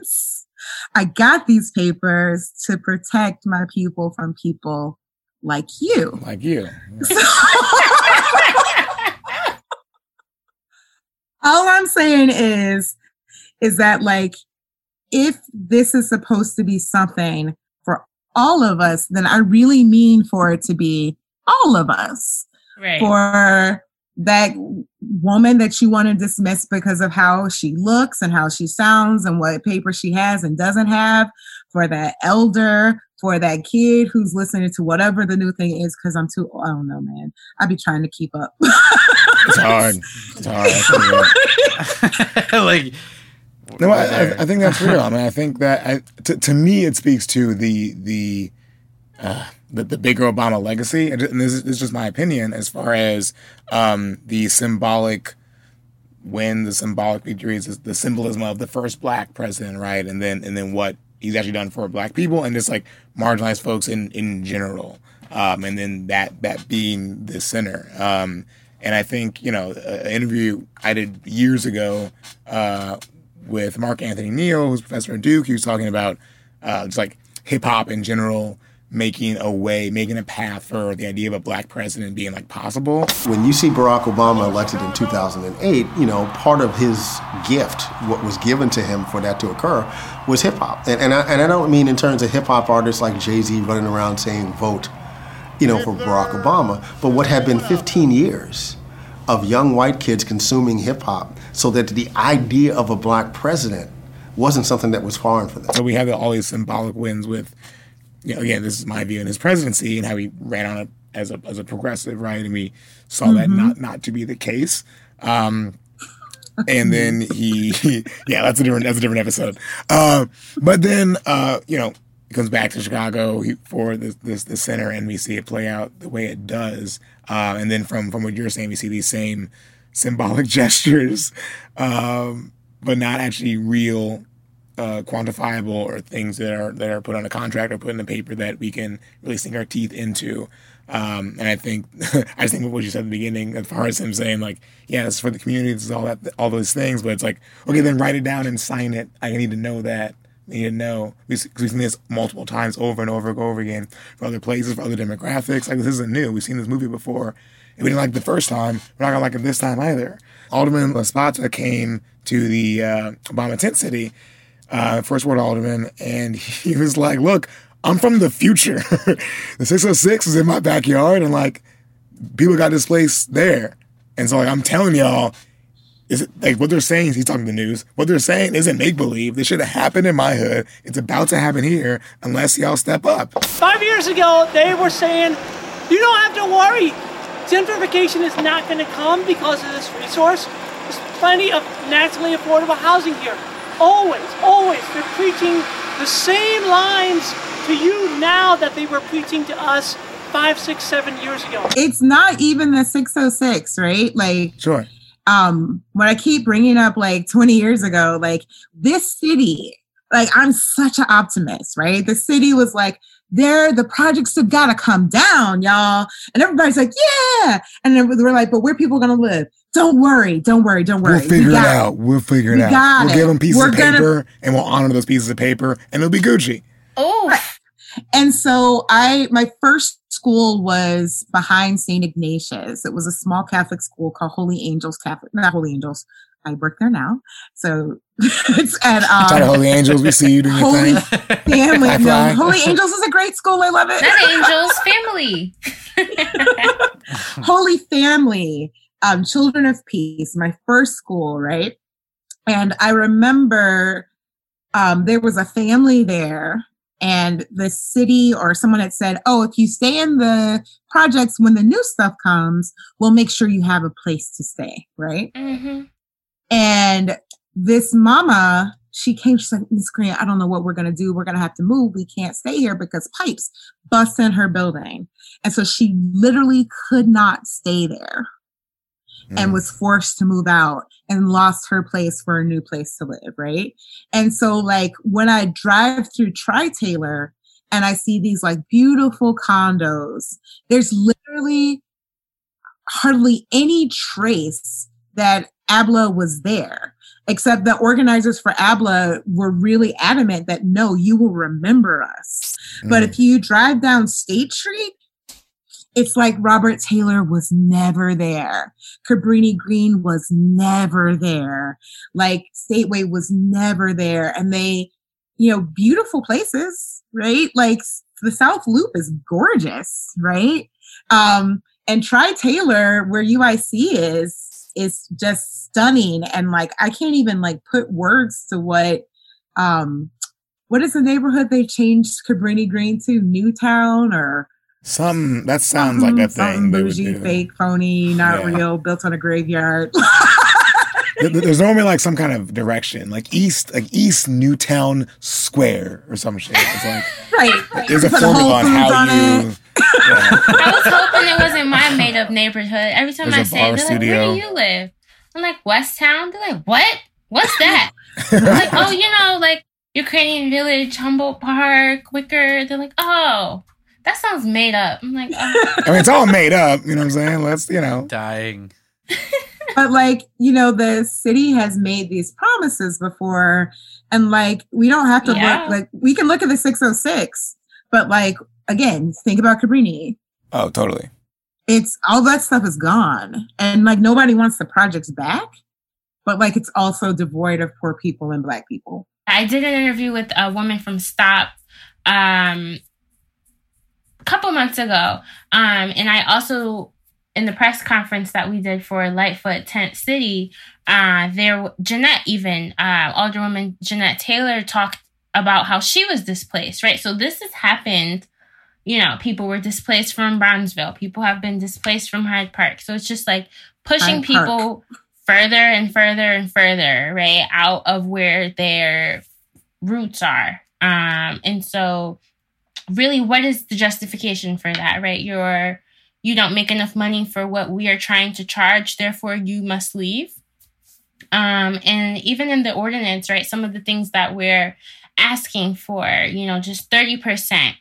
I got these papers to protect my people from people like you. Like you. Yeah. All I'm saying is, is that like, if this is supposed to be something for all of us, then I really mean for it to be all of us. Right. For that woman that you want to dismiss because of how she looks and how she sounds and what paper she has and doesn't have, for that elder, for that kid who's listening to whatever the new thing is, because I'm too, I don't know, man. I be trying to keep up. It's hard. It's hard. Like, no, I, I think that's real. I mean, I think that I, to, to me, it speaks to the the uh, the, the bigger Obama legacy, and this is, this is just my opinion as far as um, the symbolic win, the symbolic victories, the symbolism of the first Black president, right, and then and then what he's actually done for Black people and just like marginalized folks in, in general. Um, and then that, that being the center. Um, and I think, you know, an interview I did years ago uh, with Mark Anthony Neal, who's a professor at Duke. He was talking about uh, just like hip hop in general, making a way, making a path for the idea of a Black president being like possible. When you see Barack Obama elected in two thousand eight, you know, part of his gift, what was given to him for that to occur, was hip hop. And, and, I, and I don't mean in terms of hip hop artists like Jay-Z running around saying vote, you know, for Barack Obama, but what had been fifteen years of young white kids consuming hip hop so that the idea of a Black president wasn't something that was foreign for them. So we have all these symbolic wins with, you know, again, this is my view in his presidency and how he ran on it as a as a progressive, right? And we saw mm-hmm. that not, not to be the case. Um, and then he, he, yeah, that's a different that's a different episode. Uh, but then, uh, you know, he comes back to Chicago for this this, this center, and we see it play out the way it does. Uh, and then from from what you're saying, we see these same symbolic gestures, um, but not actually real uh, quantifiable or things that are that are put on a contract or put in the paper that we can really sink our teeth into. Um, and I think I just think what you said at the beginning, as far as him saying like, yeah, it's for the community, this is all that, all those things, but it's like, okay, then write it down and sign it. I need to know that. I need to know because we've seen this multiple times over and over and over again for other places, for other demographics. Like this isn't new. We've seen this movie before. If we didn't like it the first time, we're not gonna like it this time either. Alderman LaSpata came to the uh, Obama tent city, uh, first ward alderman, and he was like, "Look, I'm from the future. The six oh six is in my backyard, and like people got displaced there. And so, like, I'm telling y'all, is it, like what they're saying is he's talking to the news. What they're saying isn't make believe. This should have happened in my hood. It's about to happen here unless y'all step up." Five years ago, they were saying, "You don't have to worry. Gentrification is not going to come because of this resource. There's plenty of naturally affordable housing here." Always, always, they're preaching the same lines to you now that they were preaching to us five, six, seven years ago. It's not even the six oh six, right? Like, sure. Um, when I keep bringing up like twenty years ago, like this city, like I'm such an optimist, right? The city was like, there, the projects have got to come down, y'all. And everybody's like, yeah. And then we're like, but where are people going to live? Don't worry. Don't worry. Don't worry. We'll figure we it out. It. We'll figure it we out. We'll it. give them pieces we're of gonna... paper and we'll honor those pieces of paper and it'll be Gucci. Oh. And so I, my first school was behind Saint Ignatius. It was a small Catholic school called Holy Angels Catholic, not Holy Angels. I work there now. So it's at um, Try to Holy Angels. We see you doing your Holy thing. Family. No, Holy Angels is a great school. I love it. Not Angels, family. Holy Family, um, Children of Peace, my first school, right? And I remember um, there was a family there and the city or someone had said, "Oh, if you stay in the projects when the new stuff comes, we'll make sure you have a place to stay," right? Mm-hmm. And this mama, she came, she's like, "Miz Green, I don't know what we're going to do. We're going to have to move. We can't stay here because pipes bust in her building." And so she literally could not stay there mm. and was forced to move out and lost her place for a new place to live, right? And so like when I drive through Tri Taylor and I see these like beautiful condos, there's literally hardly any trace that ABLA was there, except the organizers for ABLA were really adamant that, no, you will remember us. Mm. But if you drive down State Street, it's like Robert Taylor was never there. Cabrini Green was never there. Like Stateway was never there. And they, you know, beautiful places, right? Like the South Loop is gorgeous, right? Um, and Tri Taylor, where U I C is, is just stunning. And like, I can't even like put words to what, um, what is the neighborhood they changed Cabrini Green to? Newtown or some, that sounds some, like a thing. Bougie, fake, phony, not yeah. real, built on a graveyard. There's normally like some kind of direction, like East, like East Newtown Square or some shit. It's like, right. There's a formula on how on you. Yeah. I was hoping it wasn't my made-up neighborhood. Every time There's I say, they're studio. like, "Where do you live?" I'm like, "West Town." They're like, "What? What's that?" I'm like, "Oh, you know, like Ukrainian Village, Humboldt Park, Wicker." They're like, "Oh, that sounds made up." I'm like, "Oh." I mean, it's all made up. You know what I'm saying? Let's, you know, dying. But like, you know, the city has made these promises before, and like, we don't have to yeah. look. Like, we can look at the six oh six, but like. Again, think about Cabrini. Oh, totally. It's all that stuff is gone. And like nobody wants the projects back, but like it's also devoid of poor people and Black people. I did an interview with a woman from Stop um, a couple months ago. Um, and I also, in the press conference that we did for Lightfoot Tent City, uh, there, Jeanette even, uh, Alderwoman Jeanette Taylor talked about how she was displaced, right? So this has happened. You know, people were displaced from Brownsville. People have been displaced from Hyde Park. So it's just like pushing people further and further and further, right, out of where their roots are. Um, and so really, what is the justification for that, right? You're, you don't make enough money for what we are trying to charge. Therefore, you must leave. Um, and even in the ordinance, right, some of the things that we're asking for, you know, just thirty percent.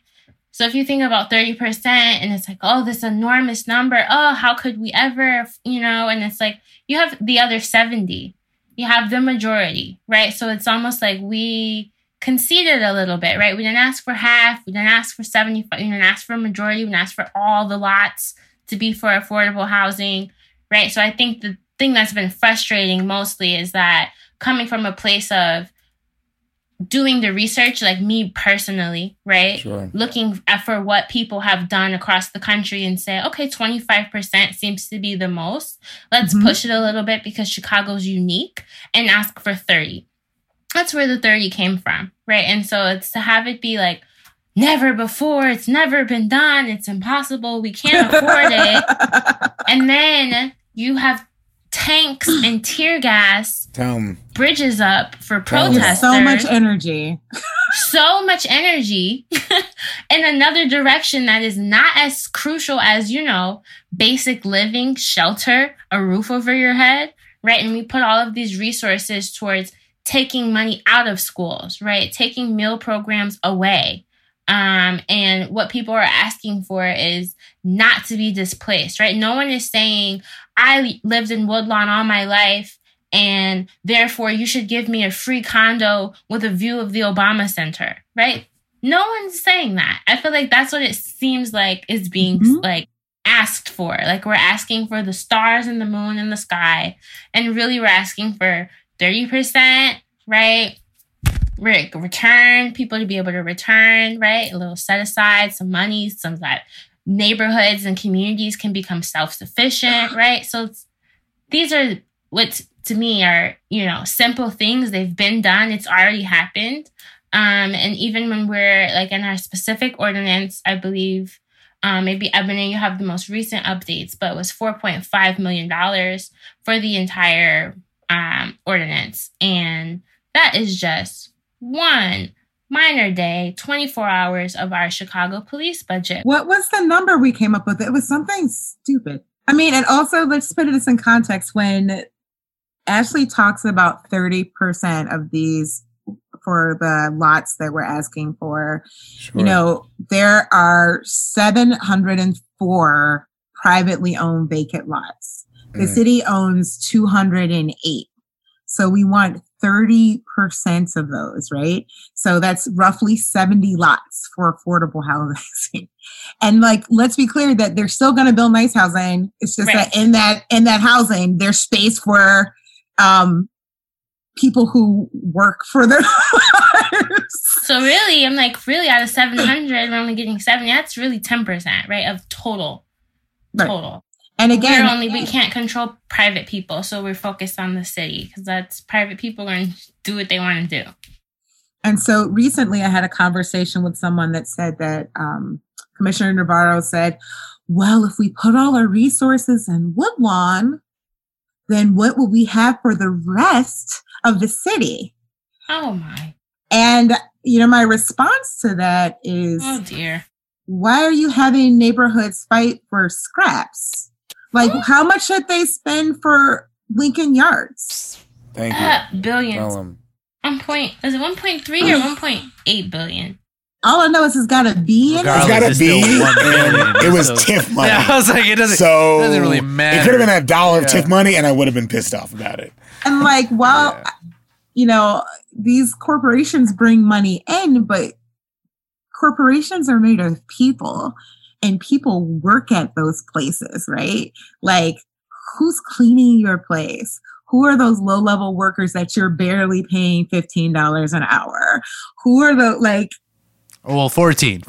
So if you think about thirty percent and it's like, oh, this enormous number, oh, how could we ever, you know, and it's like you have the other seventy, you have the majority, right? So it's almost like we conceded a little bit, right? We didn't ask for half, we didn't ask for seventy-five, we didn't ask for a majority, we didn't ask for all the lots to be for affordable housing, right? So I think the thing that's been frustrating mostly is that coming from a place of doing the research, like me personally, right? Sure. Looking at for what people have done across the country and say, okay, twenty-five percent seems to be the most. Let's mm-hmm. push it a little bit because Chicago's unique and ask for thirty. That's where the thirty came from, right? And so it's to have it be like, never before, it's never been done, it's impossible, we can't afford it. And then you have tanks and tear gas Dumb. bridges up for protesters. So much energy. so much energy in another direction that is not as crucial as, you know, basic living, shelter, a roof over your head, right? And we put all of these resources towards taking money out of schools, right? Taking meal programs away. Um, and what people are asking for is not to be displaced, right? No one is saying, I lived in Woodlawn all my life, and therefore you should give me a free condo with a view of the Obama Center, right? No one's saying that. I feel like that's what it seems like is being mm-hmm. like asked for. Like we're asking for the stars and the moon and the sky, and really we're asking for thirty percent, right? Re- return, people to be able to return, right? A little set aside, some money, some that neighborhoods and communities can become self-sufficient, right? So it's, these are what, to me, are, you know, simple things. They've been done. It's already happened. Um, and even when we're, like, in our specific ordinance, I believe, um, maybe, Ebony, you have the most recent updates, but it was four point five million dollars for the entire um, ordinance. And that is just one minor day, twenty-four hours of our Chicago police budget. What was the number we came up with? It was something stupid. I mean, and also let's put this in context. When Ashley talks about thirty percent of these for the lots that we're asking for, sure. you know, there are seven hundred four privately owned vacant lots. Mm. The city owns two hundred eight. So we want thirty percent of those, right? So that's roughly seventy lots for affordable housing. And like, let's be clear that they're still going to build nice housing. It's just right. that in that in that housing, there's space for um, people who work for their lives. So really, I'm like, really out of seven hundred, we're only getting seventy. That's really ten percent, right, of total. Right. Total. And again, only, we can't control private people, so we're focused on the city because that's private people are going to do what they want to do. And so recently I had a conversation with someone that said that um, Commissioner Navarro said, well, if we put all our resources in Woodlawn, then what will we have for the rest of the city? Oh, my. And, you know, my response to that is, oh, dear. Why are you having neighborhoods fight for scraps? Like, how much should they spend for Lincoln Yards? Thank you. Uh, billions. One point, is it one point three or one point eight billion? All I know is it's got a B in it. It's got a B. It was TIF money. Yeah, I was like, it doesn't, so it doesn't really matter. It could have been a dollar yeah. of TIF money, and I would have been pissed off about it. And like, well, yeah. you know, these corporations bring money in, but corporations are made of people. And people work at those places, right? Like, who's cleaning your place? Who are those low-level workers that you're barely paying fifteen dollars an hour? Who are the, like... Oh, well, fourteen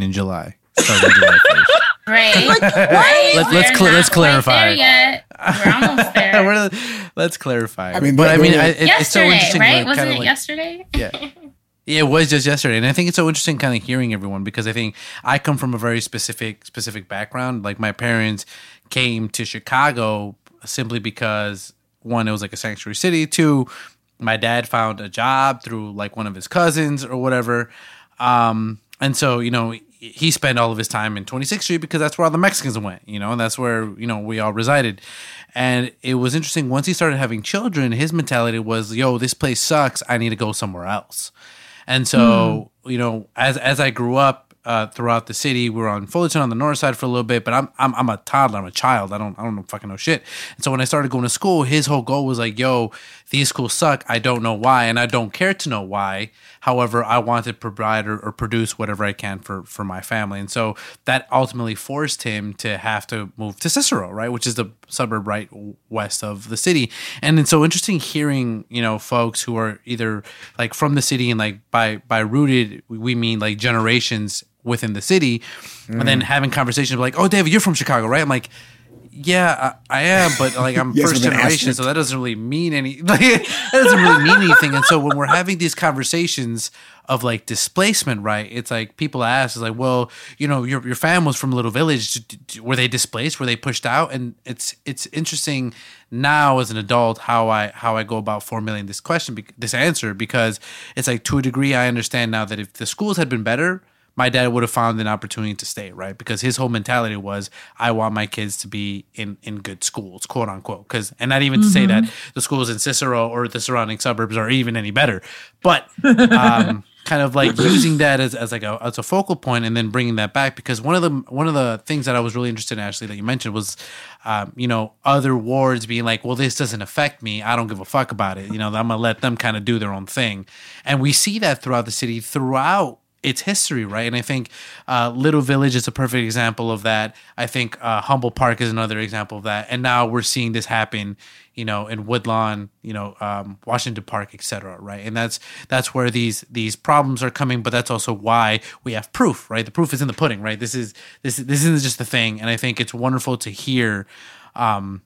in July. Starting July first. Right. Like, right. Let, let's cl- let's clarify. We're yet. We're almost there. We're, let's clarify. I mean, but, but I mean, I, it, it's so interesting. Right? Like, Wasn't it like, yesterday? Yeah. Yeah, it was just yesterday. And I think it's so interesting kind of hearing everyone because I think I come from a very specific specific background. Like my parents came to Chicago simply because, one, it was like a sanctuary city. Two, my dad found a job through like one of his cousins or whatever. Um, and so, you know, he spent all of his time in twenty-sixth Street because that's where all the Mexicans went, you know, and that's where, you know, we all resided. And it was interesting. Once he started having children, his mentality was, yo, this place sucks. I need to go somewhere else. And so, mm. you know, as as I grew up uh, throughout the city, we were on Fullerton on the north side for a little bit, but I'm I'm I'm a toddler, I'm a child. I don't I don't know, fucking know shit. And so when I started going to school, his whole goal was like, yo, these schools suck. I don't know why, and I don't care to know why. However, I want to provide or, or produce whatever I can for, for my family. And so that ultimately forced him to have to move to Cicero, right, which is the suburb right west of the city. And it's so interesting hearing, you know, folks who are either like from the city and like by, by rooted, we mean like generations within the city. Mm. And then having conversations like, oh, David, you're from Chicago, right? I'm like, yeah, I, I am, but like I'm yes, first generation, so that doesn't really mean any. Like, that doesn't really mean anything. And so when we're having these conversations of like displacement, right? It's like people ask, "Is like, well, you know, your your fam was from Little Village. Were they displaced? Were they pushed out?" And it's it's interesting now as an adult how I how I go about formulating this question, this answer, because it's like to a degree I understand now that if the schools had been better, my dad would have found an opportunity to stay, right? Because his whole mentality was, I want my kids to be in, in good schools, quote unquote. Cause, and not even mm-hmm. to say that the schools in Cicero or the surrounding suburbs are even any better, but um, kind of like using that as, as like a, as a focal point and then bringing that back. Because one of the, one of the things that I was really interested in, Ashley, that you mentioned was, um, you know, other wards being like, well, this doesn't affect me. I don't give a fuck about it. You know, I'm going to let them kind of do their own thing. And we see that throughout the city, throughout its history, right? And I think uh, Little Village is a perfect example of that. I think uh, Humboldt Park is another example of that. And now we're seeing this happen, you know, in Woodlawn, you know, um, Washington Park, et cetera, right? And that's that's where these these problems are coming, but that's also why we have proof, right? The proof is in the pudding, right? This is this this isn't just the thing. And I think it's wonderful to hear, um,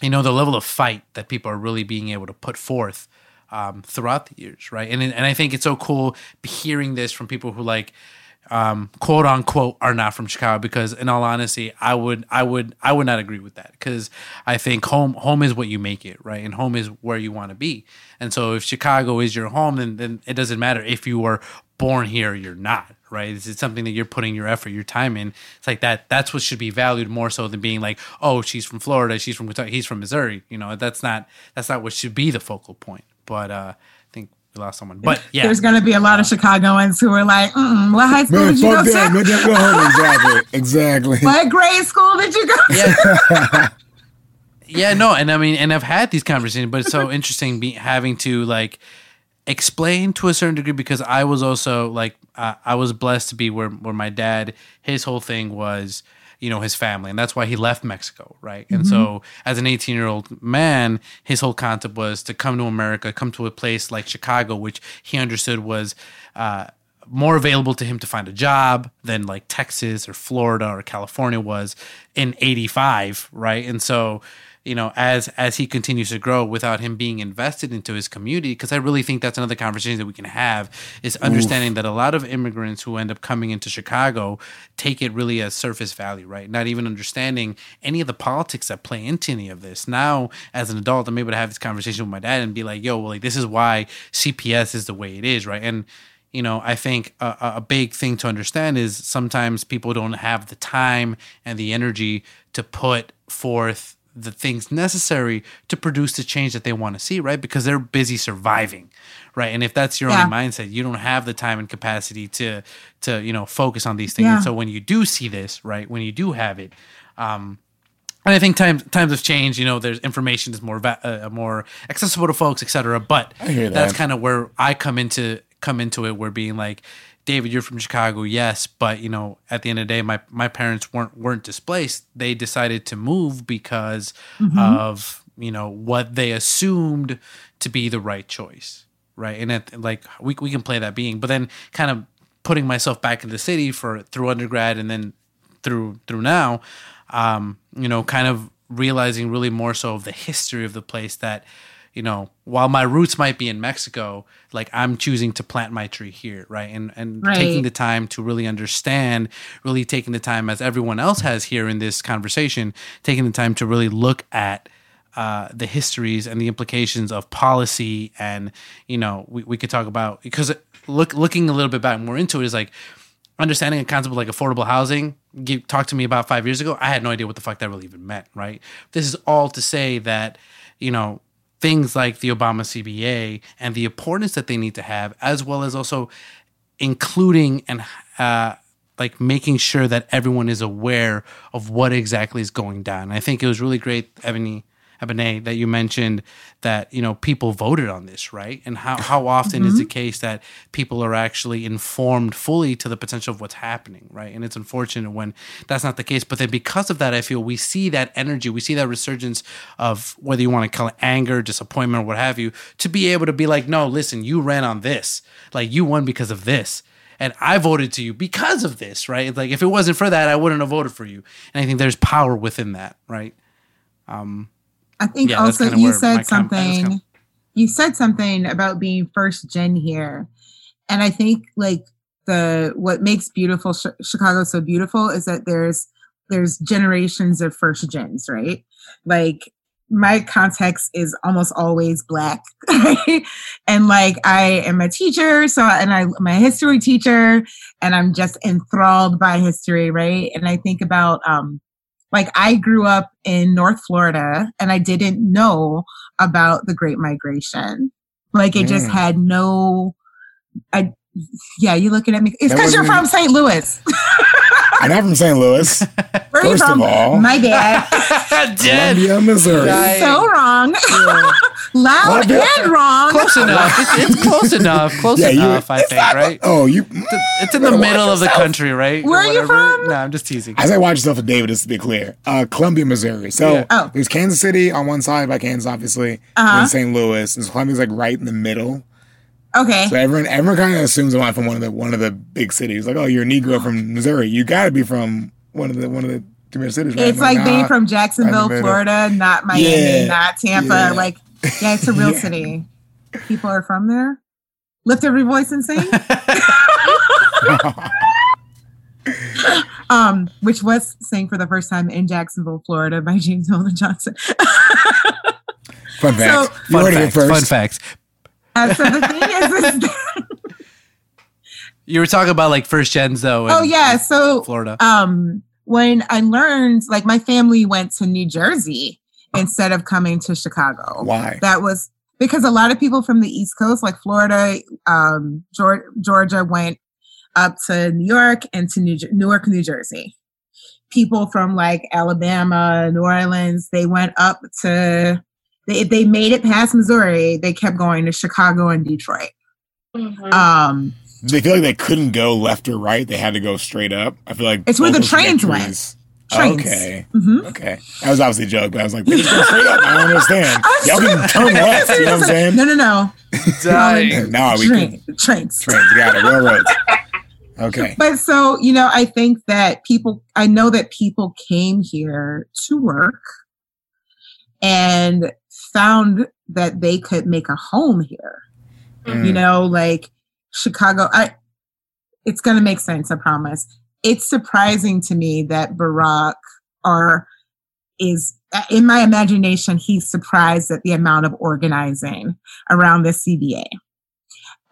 you know, the level of fight that people are really being able to put forth Um, throughout the years, right? And and I think it's so cool hearing this from people who like, um, quote unquote, are not from Chicago. Because in all honesty, I would I would I would not agree with that. Because I think home home is what you make it, right? And home is where you want to be. And so if Chicago is your home, then then it doesn't matter if you were born here or you're not, right? It's, it's something that you're putting your effort, your time in. It's like that. That's what should be valued more so than being like, oh, she's from Florida, she's from Kentucky, he's from Missouri. You know, that's not that's not what should be the focal point. But uh, I think we lost someone. But yeah, there's going to be a lot of Chicagoans who are like, mm, "What high school Man, did you go that, to?" Exactly, exactly. What grade school did you go to? Yeah. yeah, no, and I mean, and I've had these conversations, but it's so interesting be, having to like explain to a certain degree because I was also like, uh, I was blessed to be where where my dad, his whole thing was, you know, his family. And that's why he left Mexico, right? Mm-hmm. And so as an eighteen-year-old man, his whole concept was to come to America, come to a place like Chicago, which he understood was uh, more available to him to find a job than like Texas or Florida or California was in eighty-five, right? And so, you know, as as he continues to grow without him being invested into his community, because I really think that's another conversation that we can have is understanding Oof. that a lot of immigrants who end up coming into Chicago take it really as surface value, right? Not even understanding any of the politics that play into any of this. Now, as an adult, I'm able to have this conversation with my dad and be like, yo, well, like this is why C P S is the way it is, right? And, you know, I think a, a big thing to understand is sometimes people don't have the time and the energy to put forth the things necessary to produce the change that they want to see, right? Because they're busy surviving, right? And if that's your yeah. only mindset, you don't have the time and capacity to, to you know, focus on these things. Yeah. And so when you do see this, right, when you do have it, um, and I think times times have changed, you know, there's information is more va- uh, more accessible to folks, et cetera. But that. that's kind of where I come into come into it, where being like, David, you're from Chicago, yes, but you know, at the end of the day, my, my parents weren't weren't displaced. They decided to move because mm-hmm. of you know what they assumed to be the right choice, right? And it, like we we can play that being, but then kind of putting myself back in the city for through undergrad and then through through now, um, you know, kind of realizing really more so of the history of the place that, you know, while my roots might be in Mexico, like I'm choosing to plant my tree here, right? And and right. taking the time to really understand, really taking the time as everyone else has here in this conversation, taking the time to really look at uh, the histories and the implications of policy. And, you know, we, we could talk about, because look, looking a little bit back more into it is like, understanding a concept like affordable housing, give, talk to me about five years ago, I had no idea what the fuck that really even meant, right? This is all to say that, you know, things like the Obama C B A and the importance that they need to have, as well as also including and uh, like making sure that everyone is aware of what exactly is going down. And I think it was really great, Ebony, Ebene, that you mentioned that, you know, people voted on this, right? And how, how often mm-hmm. is the case that people are actually informed fully to the potential of what's happening, right? And it's unfortunate when that's not the case. But then because of that, I feel we see that energy, we see that resurgence of whether you want to call it anger, disappointment, or what have you, to be able to be like, no, listen, you ran on this. Like, you won because of this. And I voted to you because of this, right? It's like, if it wasn't for that, I wouldn't have voted for you. And I think there's power within that, right? Um I think yeah, also you said something, com- you said something about being first gen here. And I think like the, what makes beautiful sh- Chicago so beautiful is that there's, there's generations of first gens, right? Like my context is almost always Black. Right? And like, I am a teacher. So, and I, I'm a history teacher and I'm just enthralled by history. Right. And I think about, um, like I grew up in North Florida and I didn't know about the Great Migration. Like it mm. just had no, I, yeah, you're looking at me. It's because you're from Saint Louis. I'm not from Saint Louis. Where are you from? First of all. My bad. Columbia, Missouri. Right. So wrong. Yeah. Loud Columbia. And wrong. Close enough. It's, it's close enough. Close yeah, enough, you, I think, not, right? Oh, you. It's in the middle of the country, right? Where are you from? No, I'm just teasing. I say watch yourself for David, just to be clear. Uh, Columbia, Missouri. So yeah. oh. there's Kansas City on one side by Kansas, obviously, uh-huh. and Saint Louis. And Columbia's like right in the middle. Okay. So everyone, everyone kind of assumes I'm from one of the one of the big cities. Like, oh, you're a Negro from Missouri. You got to be from one of the one of the two cities. Right? It's like, like nah, being from Jacksonville, right Florida, not Miami, yeah, not Tampa. Yeah. Like, yeah, it's a real yeah. city. People are from there. Lift every voice and sing. um, which was sang for the first time in Jacksonville, Florida, by James Weldon Johnson. Fun facts. So, you heard it first. Fun facts. Uh, so the thing is, is that you were talking about like first gens though. Oh yeah, so Florida. Um, when I learned, like my family went to New Jersey instead of coming to Chicago. Why? That was because a lot of people from the East Coast, like Florida, um, Georgia, Georgia went up to New York and to New Jer- Newark, New Jersey. People from like Alabama, New Orleans, they went up to. They, they made it past Missouri. They kept going to Chicago and Detroit. Mm-hmm. Um, they feel like they couldn't go left or right. They had to go straight up. I feel like it's where the trains went. Trains. Okay. Mm-hmm. Okay. That was obviously a joke, but I was like, they just go straight up. I don't understand. Y'all can turn left. You know what I'm saying? No, no, no. Dying. no, we Train, can. Trains. Trains. Got it. Railroads. Okay. But so, you know, I think that people, I know that people came here to work and found that they could make a home here. Mm. You know, like Chicago, I, it's going to make sense, I promise. It's surprising to me that Barack are, is, in my imagination, he's surprised at the amount of organizing around the C B A.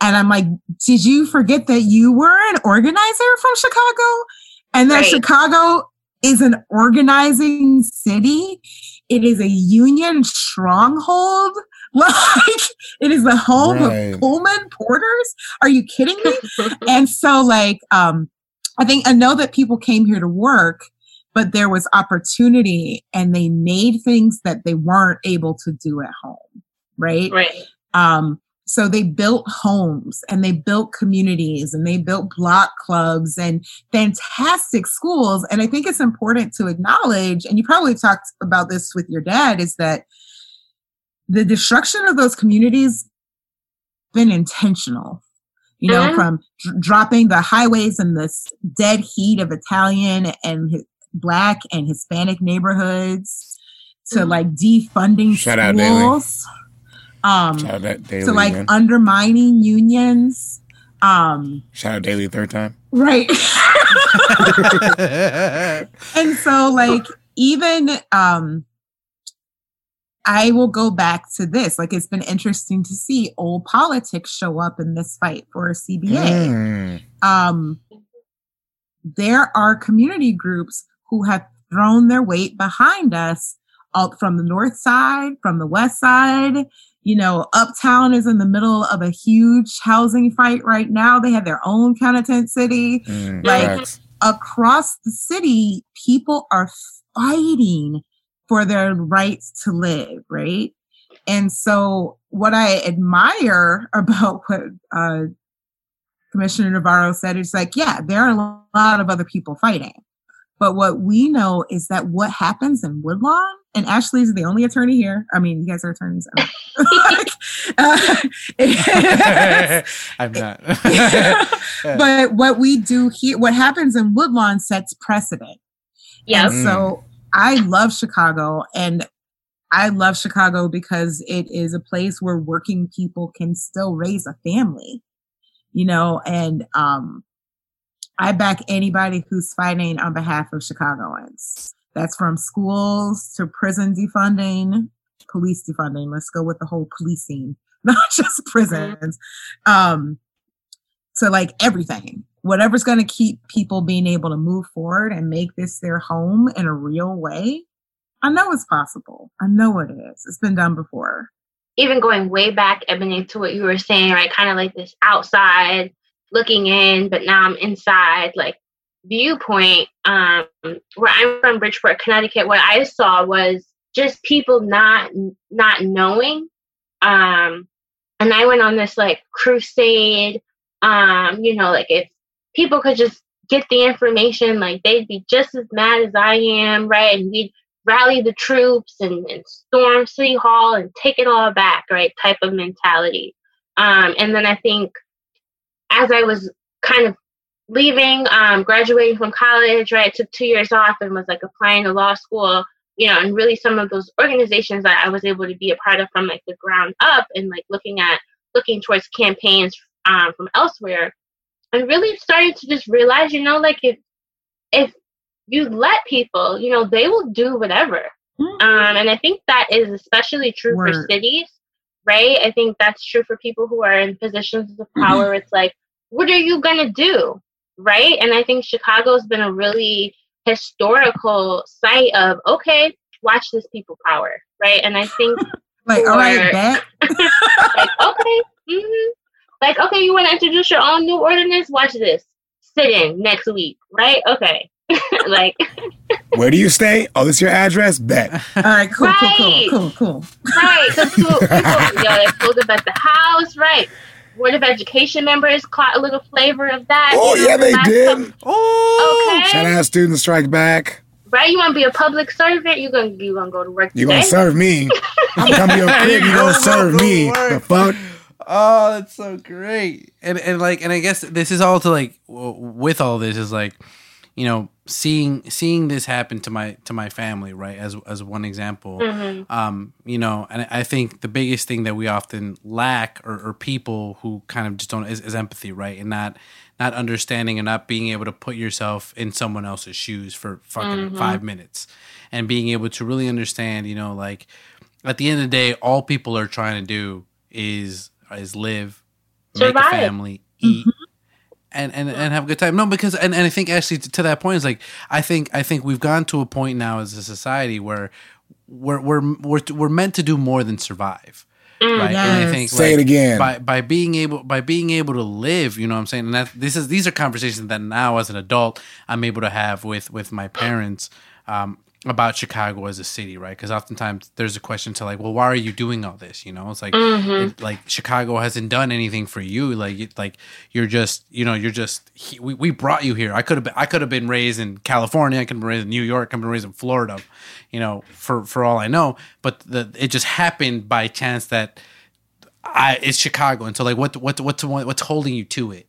And I'm like, did you forget that you were an organizer from Chicago? And that right. Chicago is an organizing city. It is a union stronghold. Like, it is the home right. of Pullman porters. Are you kidding me? And so, like, um, I think I know that people came here to work, but there was opportunity and they made things that they weren't able to do at home. Right. Right. Um, so they built homes and they built communities and they built block clubs and fantastic schools. And I think it's important to acknowledge, and you probably talked about this with your dad, is that the destruction of those communities been intentional, you know, mm-hmm. from dr- dropping the highways and this dead heat of Italian and his Black and Hispanic neighborhoods to mm-hmm. like defunding Shout schools. Out, Um, Shout out Daily, so like man. Undermining unions. Um, Shout out Daily third time. Right. And so like even um, I will go back to this. Like it's been interesting to see old politics show up in this fight for a C B A. Mm. Um, there are community groups who have thrown their weight behind us, out from the north side, from the west side. You know, Uptown is in the middle of a huge housing fight right now. They have their own kind of tent city. Mm, like right. Across the city, people are fighting for their rights to live, right? And so what I admire about what uh, Commissioner Navarro said is like, yeah, there are a lot of other people fighting. But what we know is that what happens in Woodlawn, and Ashley's the only attorney here. I mean, you guys are attorneys. I'm like, uh, I'm not. But what we do here, what happens in Woodlawn sets precedent. Yeah. Mm. So I love Chicago, and I love Chicago because it is a place where working people can still raise a family, you know, and, um, I back anybody who's fighting on behalf of Chicagoans. That's from schools to prison defunding, police defunding. Let's go with the whole policing, not just prisons. Um, so like everything, whatever's going to keep people being able to move forward and make this their home in a real way. I know it's possible. I know it is. It's been done before. Even going way back, Ebony, to what you were saying, right? Kind of like this outside looking in, but now I'm inside, like, viewpoint. Um, where I'm from, Bridgeport, Connecticut, what I saw was just people not not knowing. Um, and I went on this, like, crusade, um, you know, like, if people could just get the information, like, they'd be just as mad as I am, right? And we'd rally the troops and, and storm City Hall and take it all back, right, type of mentality. Um, and then I think as I was kind of leaving, um, graduating from college, right, took two years off and was like applying to law school, you know, and really some of those organizations that I was able to be a part of from like the ground up and like looking at, looking towards campaigns um, from elsewhere, and really started to just realize, you know, like if, if you let people, you know, they will do whatever. Mm-hmm. Um, and I think that is especially true Word. for cities. Right? I think that's true for people who are in positions of power. Mm-hmm. It's like, what are you going to do? Right? And I think Chicago's been a really historical site of, okay, watch this people power. Right? And I think... like, for, all right, bet. Like, okay. Mm-hmm. Like, okay, you want to introduce your own new ordinance? Watch this. Sit in next week. Right? Okay. Like... Where do you stay? Oh, this your address? Bet. All right, cool, right. cool, cool, cool, cool. Right, because people, people you know, they pulled up at the house, right? Board of Education members caught a little flavor of that. Oh, you know, yeah, they did. Couple. Oh, okay. Shout out students strike back. Right, you want to be a public servant? You're going you gonna go to work today? You're going to serve me. I'm coming to your crib, you're going to serve me. The fuck? Oh, that's so great. And, and, like, and I guess this is all to, like, with all this is, like, you know, seeing seeing this happen to my to my family, right, as as one example. Mm-hmm. Um, you know, and I think the biggest thing that we often lack, or, or people who kind of just don't, is, is empathy, right, and not not understanding and not being able to put yourself in someone else's shoes for fucking mm-hmm. five minutes, and being able to really understand, you know, like at the end of the day, all people are trying to do is is live, survive, make a family, eat. Mm-hmm. And, and and have a good time. No, because and, and I think actually to, to that point is like I think I think we've gone to a point now as a society where we're we're we're, we're meant to do more than survive, mm, right? Yes. And I think say like, it again by by being able by being able to live. You know what I'm saying? And that this is these are conversations that now as an adult I'm able to have with with my parents um, about Chicago as a city, right? Because oftentimes there's a question to like, well, why are you doing all this? You know, it's like, mm-hmm. it, like Chicago hasn't done anything for you. Like, it, like you're just, you know, you're just, he, we, we brought you here. I could have, been, I could have been raised in California. I could have been raised in New York. I could have been raised in Florida, you know, for, for all I know, but the, it just happened by chance that I, it's Chicago. And so like, what, what, what's, what's holding you to it?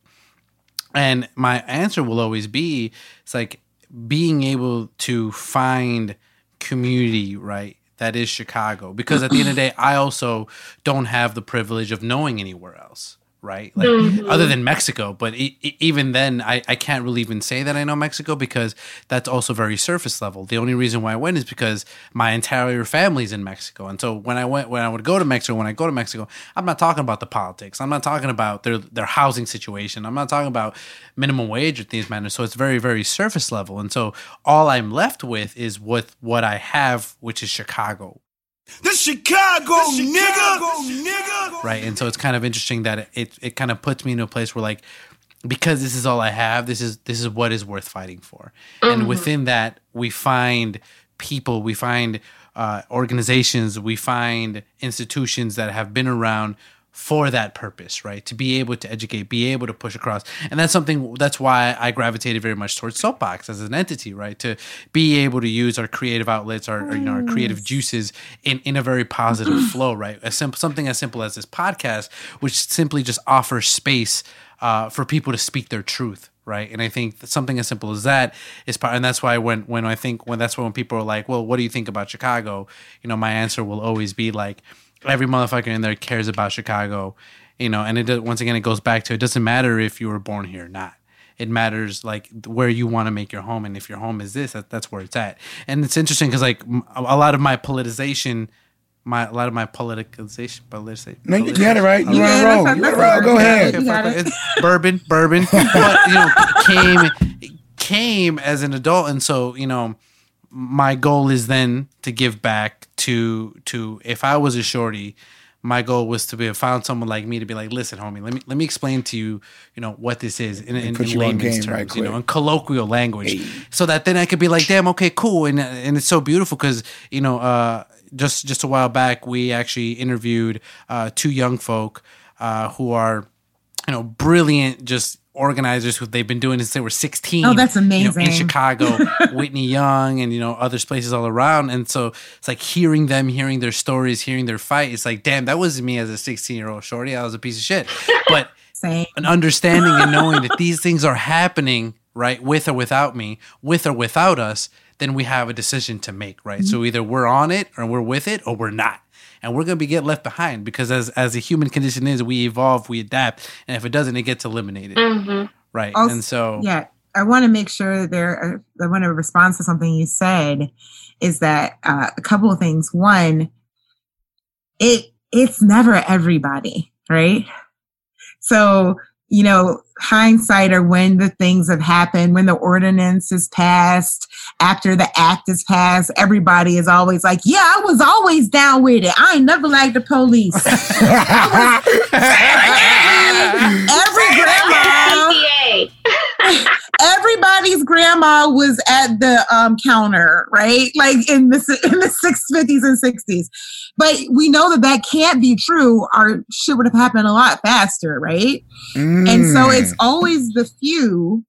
And my answer will always be, it's like, being able to find community, right, that is Chicago. Because at the end of the day, I also don't have the privilege of knowing anywhere else, right? Like, mm-hmm. other than Mexico. But e- even then, I, I can't really even say that I know Mexico, because that's also very surface level. The only reason why I went is because my entire family's in Mexico. And so when I went, when I would go to Mexico, when I go to Mexico, I'm not talking about the politics. I'm not talking about their, their housing situation. I'm not talking about minimum wage or these matters. So it's very, very surface level. And so all I'm left with is with what I have, which is Chicago. The Chicago, the Chicago nigga, nigga, right? And so it's kind of interesting that it, it it kind of puts me in a place where, like, because this is all I have, this is this is what is worth fighting for. Mm-hmm. And within that, we find people, we find uh, organizations, we find institutions that have been around for that purpose, right? To be able to educate, be able to push across. And that's something, that's why I gravitated very much towards Soapbox as an entity, right? To be able to use our creative outlets, our, our you know, our creative juices in, in a very positive flow, right? A simple, something as simple as this podcast, which simply just offers space uh, for people to speak their truth, right? And I think that something as simple as that is part, and that's why when, when I think, when that's when people are like, well, what do you think about Chicago? You know, my answer will always be like, every motherfucker in there cares about Chicago, you know, and it once again, it goes back to, it doesn't matter if you were born here or not. It matters, like, where you want to make your home. And if your home is this, that, that's where it's at. And it's interesting because, like, a lot of my politicization, my a lot of my politicization, politicization. No, you got it right. You got it wrong. You got it wrong. Go ahead. It's bourbon, bourbon. But, you know, came, came as an adult. And so, you know, my goal is then to give back to, to if I was a shorty, my goal was to be have found someone like me to be like, listen, homie, let me let me explain to you, you know, what this is in, in, in layman's terms, right, you know, in colloquial language, hey. So that then I could be like, damn, okay, cool, and and it's so beautiful because, you know, uh, just just a while back we actually interviewed uh, two young folk uh, who are, you know, brilliant, just. Organizers who they've been doing since they were sixteen. Oh, that's amazing. You know, in Chicago, Whitney Young and, you know, other places all around. And so it's like hearing them, hearing their stories, hearing their fight. It's like, damn, that wasn't me as a sixteen-year-old shorty. I was a piece of shit. But Same. An understanding and knowing that these things are happening, right, with or without me, with or without us, then we have a decision to make, right? Mm-hmm. So either we're on it or we're with it or we're not. And we're going to be get left behind because as as the human condition is, we evolve, we adapt. And if it doesn't, it gets eliminated. Mm-hmm. Right. Also, and so. Yeah. I want to make sure there, I want to respond to something you said is that uh, a couple of things. One, it it's never everybody, right? So, you know, hindsight or when the things have happened, when the ordinance is passed, after the act is passed, everybody is always like, yeah, I was always down with it. I ain't never liked the police. was, every, every grandma, everybody's grandma was at the um, counter, right? Like in the, in the fifties and sixties. But we know that that can't be true. Our shit would have happened a lot faster, right? Mm. And so it's always the few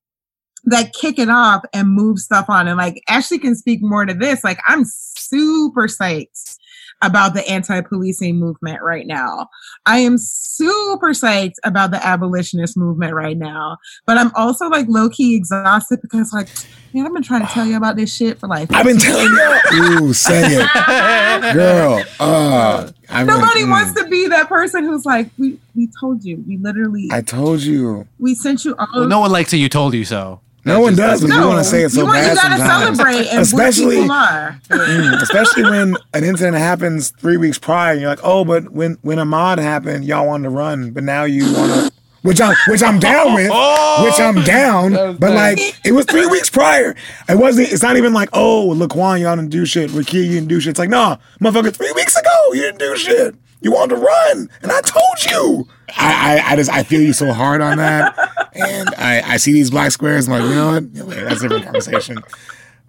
that kick it off and move stuff on. And like Ashley can speak more to this. Like I'm super psyched about the anti-policing movement right now. I am super psyched about the abolitionist movement right now. But I'm also like low-key exhausted because like, man, I've been trying to tell you about this shit for like I've been telling you. Ooh, say it. Girl. Uh, I Nobody mean, wants mm. to be that person who's like, we, we told you. We literally. I told you. We sent you all. Well, no one likes that you told you so. No one does, but no. You want to say it so you want, bad sometimes. You got to celebrate and especially, people are. Especially when an incident happens three weeks prior, and you're like, oh, but when, when Ahmaud happened, y'all wanted to run, but now you want to, which I'm, which I'm down with, oh, which I'm down, but bad. Like, it was three weeks prior. It wasn't, it's not even like, oh, Laquan, y'all didn't do shit. Rakia, you didn't do shit. It's like, nah, motherfucker, three weeks ago, you didn't do shit. You wanted to run, and I told you. I, I, I just, I feel you so hard on that. And I, I see these black squares. I'm like, you know what? That's a different conversation.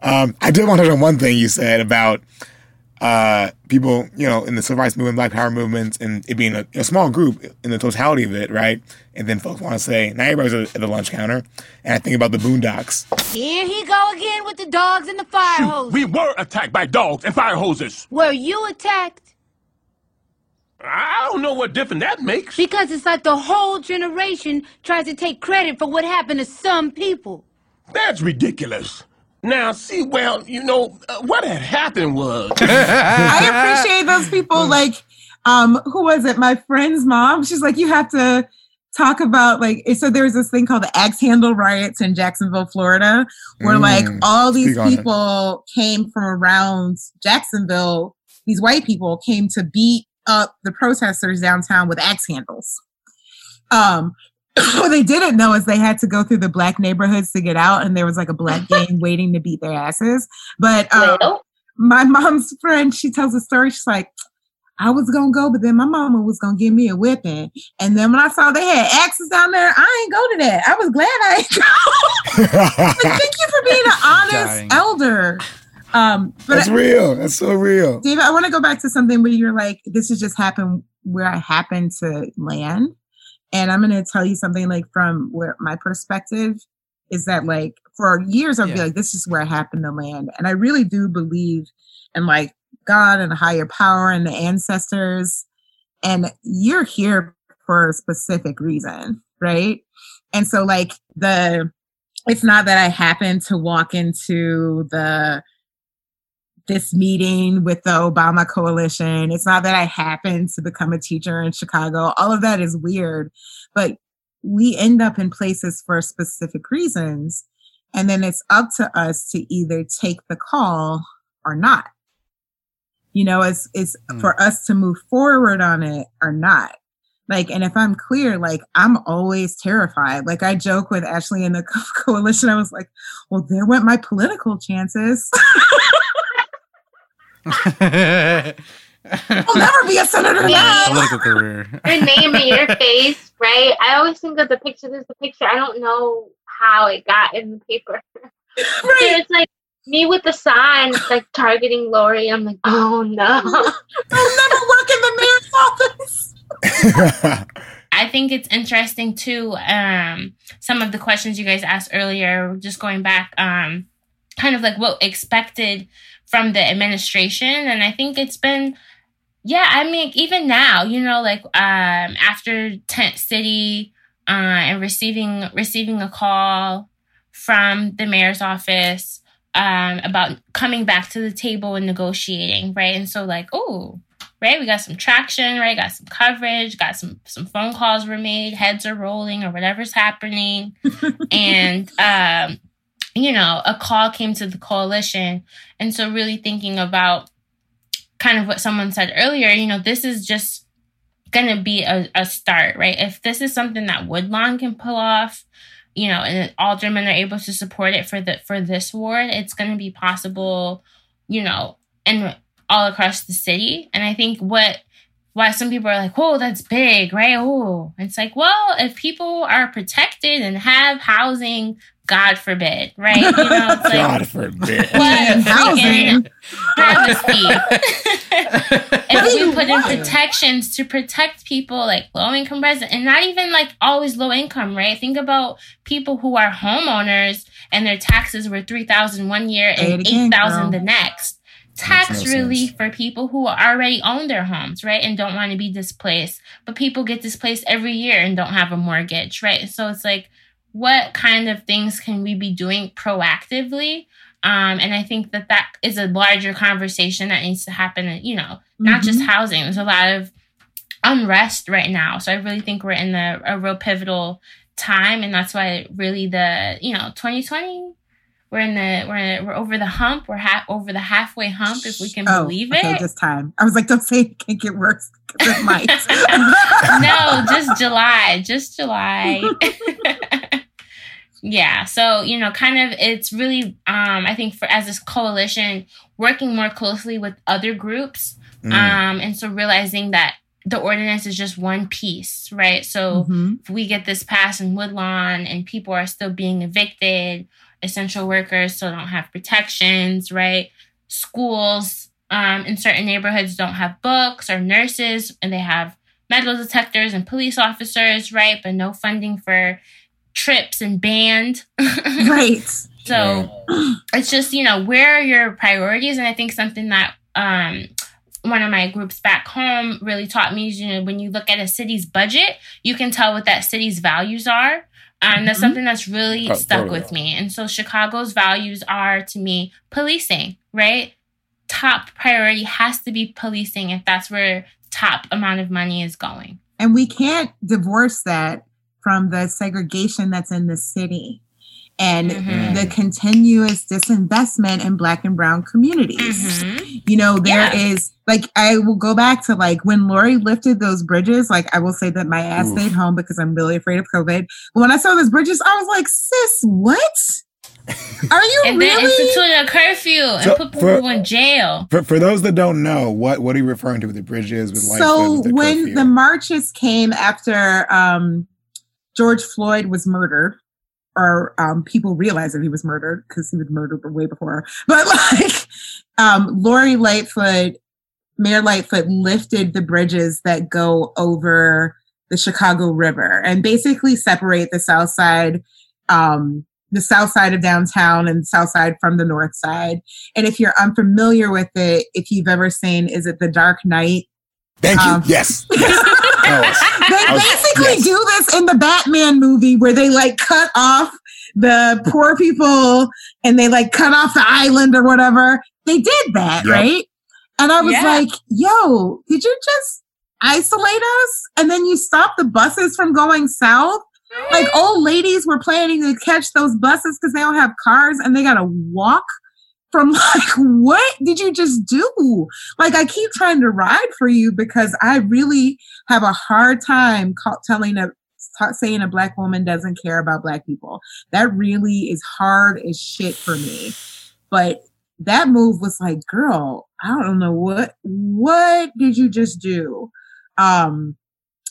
Um, I did want to touch on one thing you said about uh, people, you know, in the civil rights movement, black power movements, and it being a, a small group in the totality of it, right? And then folks want to say, now everybody's at the lunch counter. And I think about the Boondocks. Here he go again with the dogs and the fire hoses. We were attacked by dogs and fire hoses. Were you attacked? I don't know what difference that makes. Because it's like the whole generation tries to take credit for what happened to some people. That's ridiculous. Now, see, well, you know, uh, what had happened was... I appreciate those people, like, um, who was it? My friend's mom. She's like, you have to talk about, like, so there's this thing called the Axe Handle Riots in Jacksonville, Florida, where mm, like all these people came from around Jacksonville. These white people came to beat up the protesters downtown with axe handles. Um, what they didn't know is they had to go through the black neighborhoods to get out, and there was like a black gang waiting to beat their asses. But um, my mom's friend, she tells a story. She's like, I was going to go, but then my mama was going to give me a whipping. And then when I saw they had axes down there, I ain't go to that. I was glad I ain't go. Like, thank you for being an honest Dying. elder. Um, but That's I, real. That's so real. David, I want to go back to something where you're like, this has just happened where I happened to land. And I'm going to tell you something like from where my perspective is that like for years, I'll yeah. be like, this is where I happened to land. And I really do believe in like God and higher power and the ancestors, and you're here for a specific reason, right? And so like the, it's not that I happened to walk into the this meeting with the Obama coalition. It's not that I happened to become a teacher in Chicago. All of that is weird, but we end up in places for specific reasons. And then it's up to us to either take the call or not. You know, it's it's mm. for us to move forward on it or not. Like, and if I'm clear, like, I'm always terrified. Like, I joke with Ashley in the co- coalition. I was like, well, there went my political chances. I'll never be a senator now. Political career. Your name in your face, right? I always think that the picture, there's the picture. I don't know how it got in the paper. Right. It's like, me with the sign, like targeting Lori. I'm like, oh no. I'll never work in the mayor's office. I think it's interesting too. Um, some of the questions you guys asked earlier, just going back, um, kind of like what expected from the administration. And I think it's been, yeah, I mean, even now, you know, like um, after Tent City uh, and receiving receiving a call from the mayor's office, Um, about coming back to the table and negotiating, right? And so like, oh, right, we got some traction, right? Got some coverage, got some some phone calls were made, heads are rolling or whatever's happening. And, um, you know, a call came to the coalition. And so really thinking about kind of what someone said earlier, you know, this is just going to be a, a start, right? If this is something that Woodlawn can pull off, you know, and aldermen are able to support it for the for this ward, it's going to be possible, you know, and all across the city. And I think what why some people are like, whoa, that's big, right? Oh, it's like, well, if people are protected and have housing, God forbid, right? You know, it's like, God forbid. What freaking travesty. If we put in protections to protect people like low-income residents, and not even like always low-income, right? Think about people who are homeowners and their taxes were three thousand dollars one year and eight thousand dollars the next. Tax relief for people who already own their homes, right? And don't want to be displaced. But people get displaced every year and don't have a mortgage, right? So it's like, what kind of things can we be doing proactively? Um, and I think that that is a larger conversation that needs to happen, you know, not mm-hmm. just housing. There's a lot of unrest right now. So I really think we're in the, a real pivotal time. And that's why really the, you know, twenty twenty, we're in the, we're in, we're over the hump. We're ha- over the halfway hump, if we can oh, believe okay, it. This time. I was like, don't say it can't get worse. It might. No, just July, just July. Yeah. So, you know, kind of it's really, um, I think for as this coalition, working more closely with other groups. Mm. Um, and so realizing that the ordinance is just one piece, right? So mm-hmm. if we get this passed in Woodlawn and people are still being evicted, essential workers still don't have protections, right? Schools um, in certain neighborhoods don't have books or nurses, and they have metal detectors and police officers, right? But no funding for trips and band. Right. So yeah. It's just, you know, where are your priorities? And I think something that um, one of my groups back home really taught me is, you know, when you look at a city's budget, you can tell what that city's values are. Um, mm-hmm. That's something that's really oh, stuck totally. with me. And so Chicago's values are, to me, policing, right? Top priority has to be policing if that's where top amount of money is going. And we can't divorce that from the segregation that's in the city and mm-hmm. the continuous disinvestment in Black and Brown communities. Mm-hmm. You know, there yeah. is, like, I will go back to, like, when Lori lifted those bridges, like, I will say that my ass Ooh. stayed home because I'm really afraid of COVID. But when I saw those bridges, I was like, sis, what? Are you and really? And then instituted a curfew and so put people for, in jail. For, for those that don't know, what, what are you referring to with the bridges? With life so the when curfew? The marches came after um, George Floyd was murdered, or um, people realized that he was murdered because he was murdered way before. But like um, Lori Lightfoot, Mayor Lightfoot lifted the bridges that go over the Chicago River and basically separate the South Side um, the south side of downtown and south side from the north side. And if you're unfamiliar with it, if you've ever seen, is it The Dark Knight? Thank um, you. Yes. yes. Was, they was, basically yes. do this in the Batman movie where they like cut off the poor people and they like cut off the island or whatever. They did that, yep. right? And I was yeah. like, yo, did you just isolate us? And then you stop the buses from going south? Like old ladies were planning to catch those buses because they don't have cars and they got to walk from like, what did you just do? Like, I keep trying to ride for you because I really have a hard time telling a, saying a Black woman doesn't care about Black people. That really is hard as shit for me. But that move was like, girl, I don't know what, what did you just do? Um,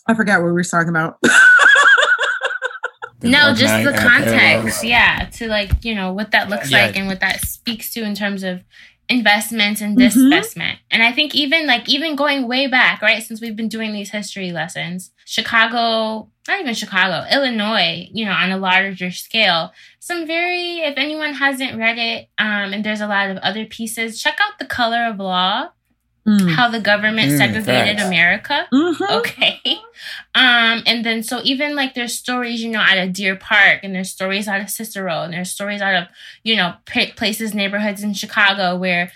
I forgot what we were talking about. No, just the context, yeah, to like, you know, what that looks yeah. like and what that speaks to in terms of investments and disinvestment. Mm-hmm. And I think even like even going way back, right, since we've been doing these history lessons, Chicago, not even Chicago, Illinois, you know, on a larger scale, some very, if anyone hasn't read it, um, and there's a lot of other pieces, check out The Color of Law. Mm. How the government segregated mm, America. Mm-hmm. Okay. Um, and then so even like there's stories, you know, out of Deer Park and there's stories out of Cicero and there's stories out of, you know, p- places, neighborhoods in Chicago where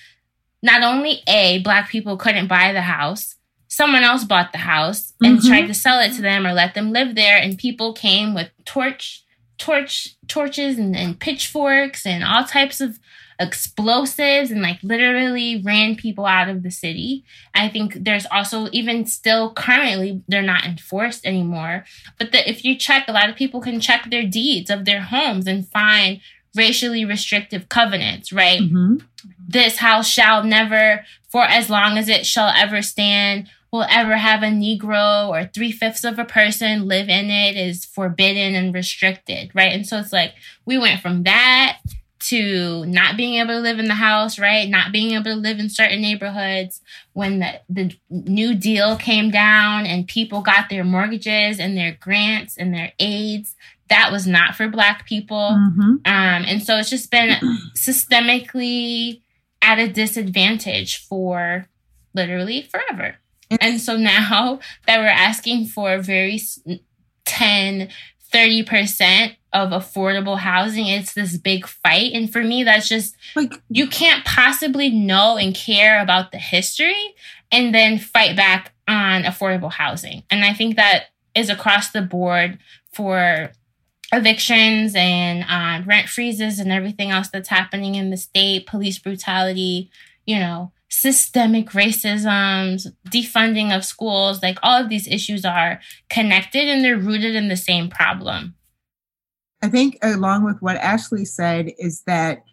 not only A, Black people couldn't buy the house, someone else bought the house and mm-hmm. tried to sell it to them or let them live there. And people came with torch, torch, torches and, and pitchforks and all types of explosives and like literally ran people out of the city. I think there's also even still currently they're not enforced anymore. But the, if you check, a lot of people can check their deeds of their homes and find racially restrictive covenants, right? Mm-hmm. This house shall never, for as long as it shall ever stand, will ever have a Negro or three-fifths of a person live in it is forbidden and restricted, right? And so it's like we went from that to not being able to live in the house, right? Not being able to live in certain neighborhoods when the, the New Deal came down and people got their mortgages and their grants and their aids. That was not for Black people. Mm-hmm. Um, and so it's just been systemically at a disadvantage for literally forever. And so now that we're asking for very ten, thirty percent of affordable housing, it's this big fight. And for me, that's just like, you can't possibly know and care about the history and then fight back on affordable housing. And I think that is across the board for evictions and uh, rent freezes and everything else that's happening in the state, police brutality, you know, systemic racisms, defunding of schools, like all of these issues are connected and they're rooted in the same problem. I think along with what Ashley said is that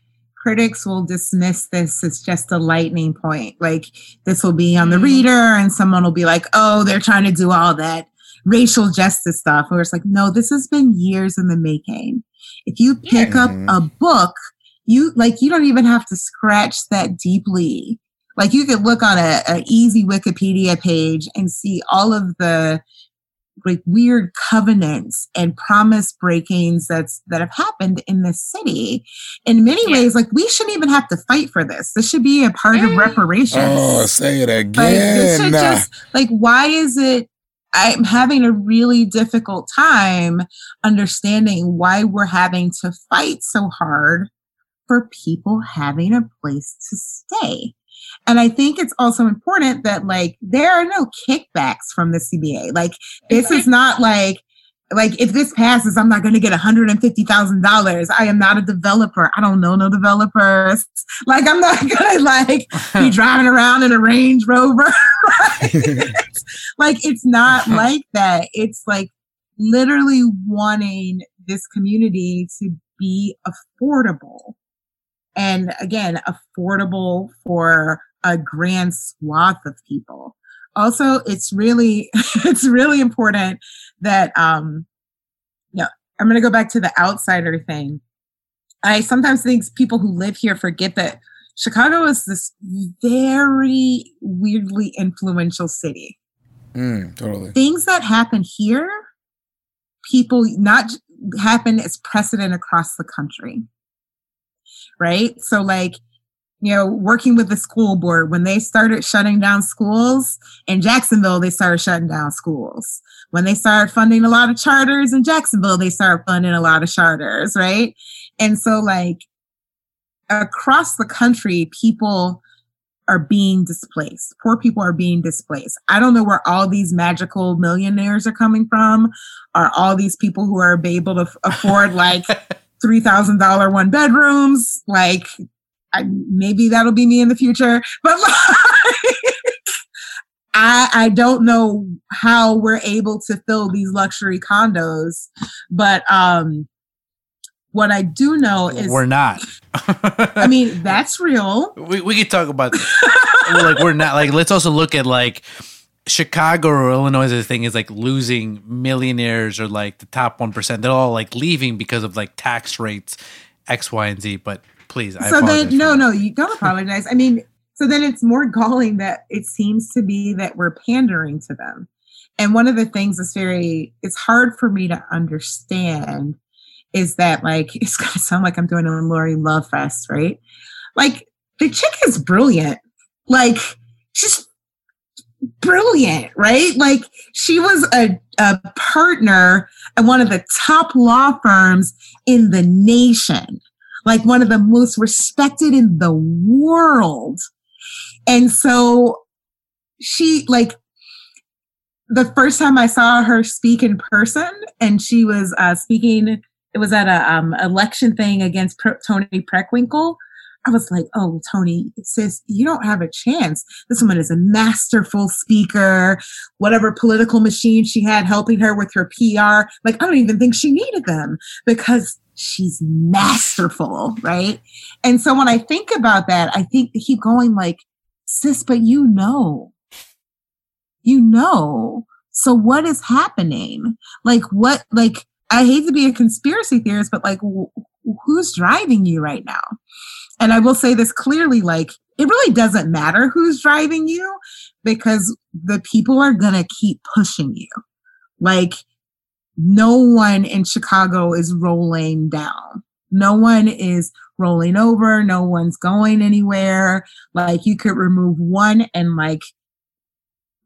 critics will dismiss this as just a lightning point. Like this will be on the Reader and someone will be like, oh, they're trying to do all that racial justice stuff. Where it's like, no, this has been years in the making. If you pick yeah. up a book, you like, you don't even have to scratch that deeply. Like you could look on a, a easy Wikipedia page and see all of the like weird covenants and promise breakings that's that have happened in this city. In many yeah. ways, like we shouldn't even have to fight for this. This should be a part mm. of reparations. Oh, say it again. Like, nah. just, like why is it I'm having a really difficult time understanding why we're having to fight so hard for people having a place to stay? And I think it's also important that, like, there are no kickbacks from the C B A. Like, this is not like like, if this passes, I'm not going to get one hundred fifty thousand dollars. I am not a developer. I don't know no developers. Like, I'm not going to, like, be driving around in a Range Rover. Like, it's not like that. It's, like, literally wanting this community to be affordable. And, again, affordable for a grand swath of people. Also, it's really, it's really important that, um, you know, I'm going to go back to the outsider thing. I sometimes think people who live here forget that Chicago is this very weirdly influential city. Mm, totally. Things that happen here, people not happen as precedent across the country. Right. So, like, you know, working with the school board, when they started shutting down schools in Jacksonville, they started shutting down schools. When they started funding a lot of charters in Jacksonville, they started funding a lot of charters, right? And so, like, across the country, people are being displaced. Poor people are being displaced. I don't know where all these magical millionaires are coming from, or all these people who are able to afford, like, three thousand dollars one bedrooms, like, I, maybe that'll be me in the future, but like, I, I don't know how we're able to fill these luxury condos. But um, what I do know is we're not. I mean, that's real. We we could talk about like we're not like. Let's also look at like Chicago or Illinois' thing is like losing millionaires or like the top one percent. They're all like leaving because of like tax rates, X, Y, and Z, but. Please, I so then, no, no, you don't apologize. I mean, so then it's more galling that it seems to be that we're pandering to them. And one of the things that's very, it's hard for me to understand is that, like, it's going to sound like I'm doing a Lori Love Fest, right? Like, the chick is brilliant. Like, she's brilliant, right? Like, she was a, a partner at one of the top law firms in the nation. Like, one of the most respected in the world. And so she, like, the first time I saw her speak in person, and she was uh, speaking, it was at a um, election thing against Pre- Tony Preckwinkle. I was like, oh, Tony, sis, you don't have a chance. This woman is a masterful speaker, whatever political machine she had helping her with her P R. Like, I don't even think she needed them because she's masterful, right? And so when I think about that, I think keep going like, sis, but you know, you know. So what is happening? Like what, like, I hate to be a conspiracy theorist, but like, w- who's driving you right now? And I will say this clearly, like, it really doesn't matter who's driving you because the people are going to keep pushing you. Like, no one in Chicago is rolling down. No one is rolling over. No one's going anywhere. Like, you could remove one and, like,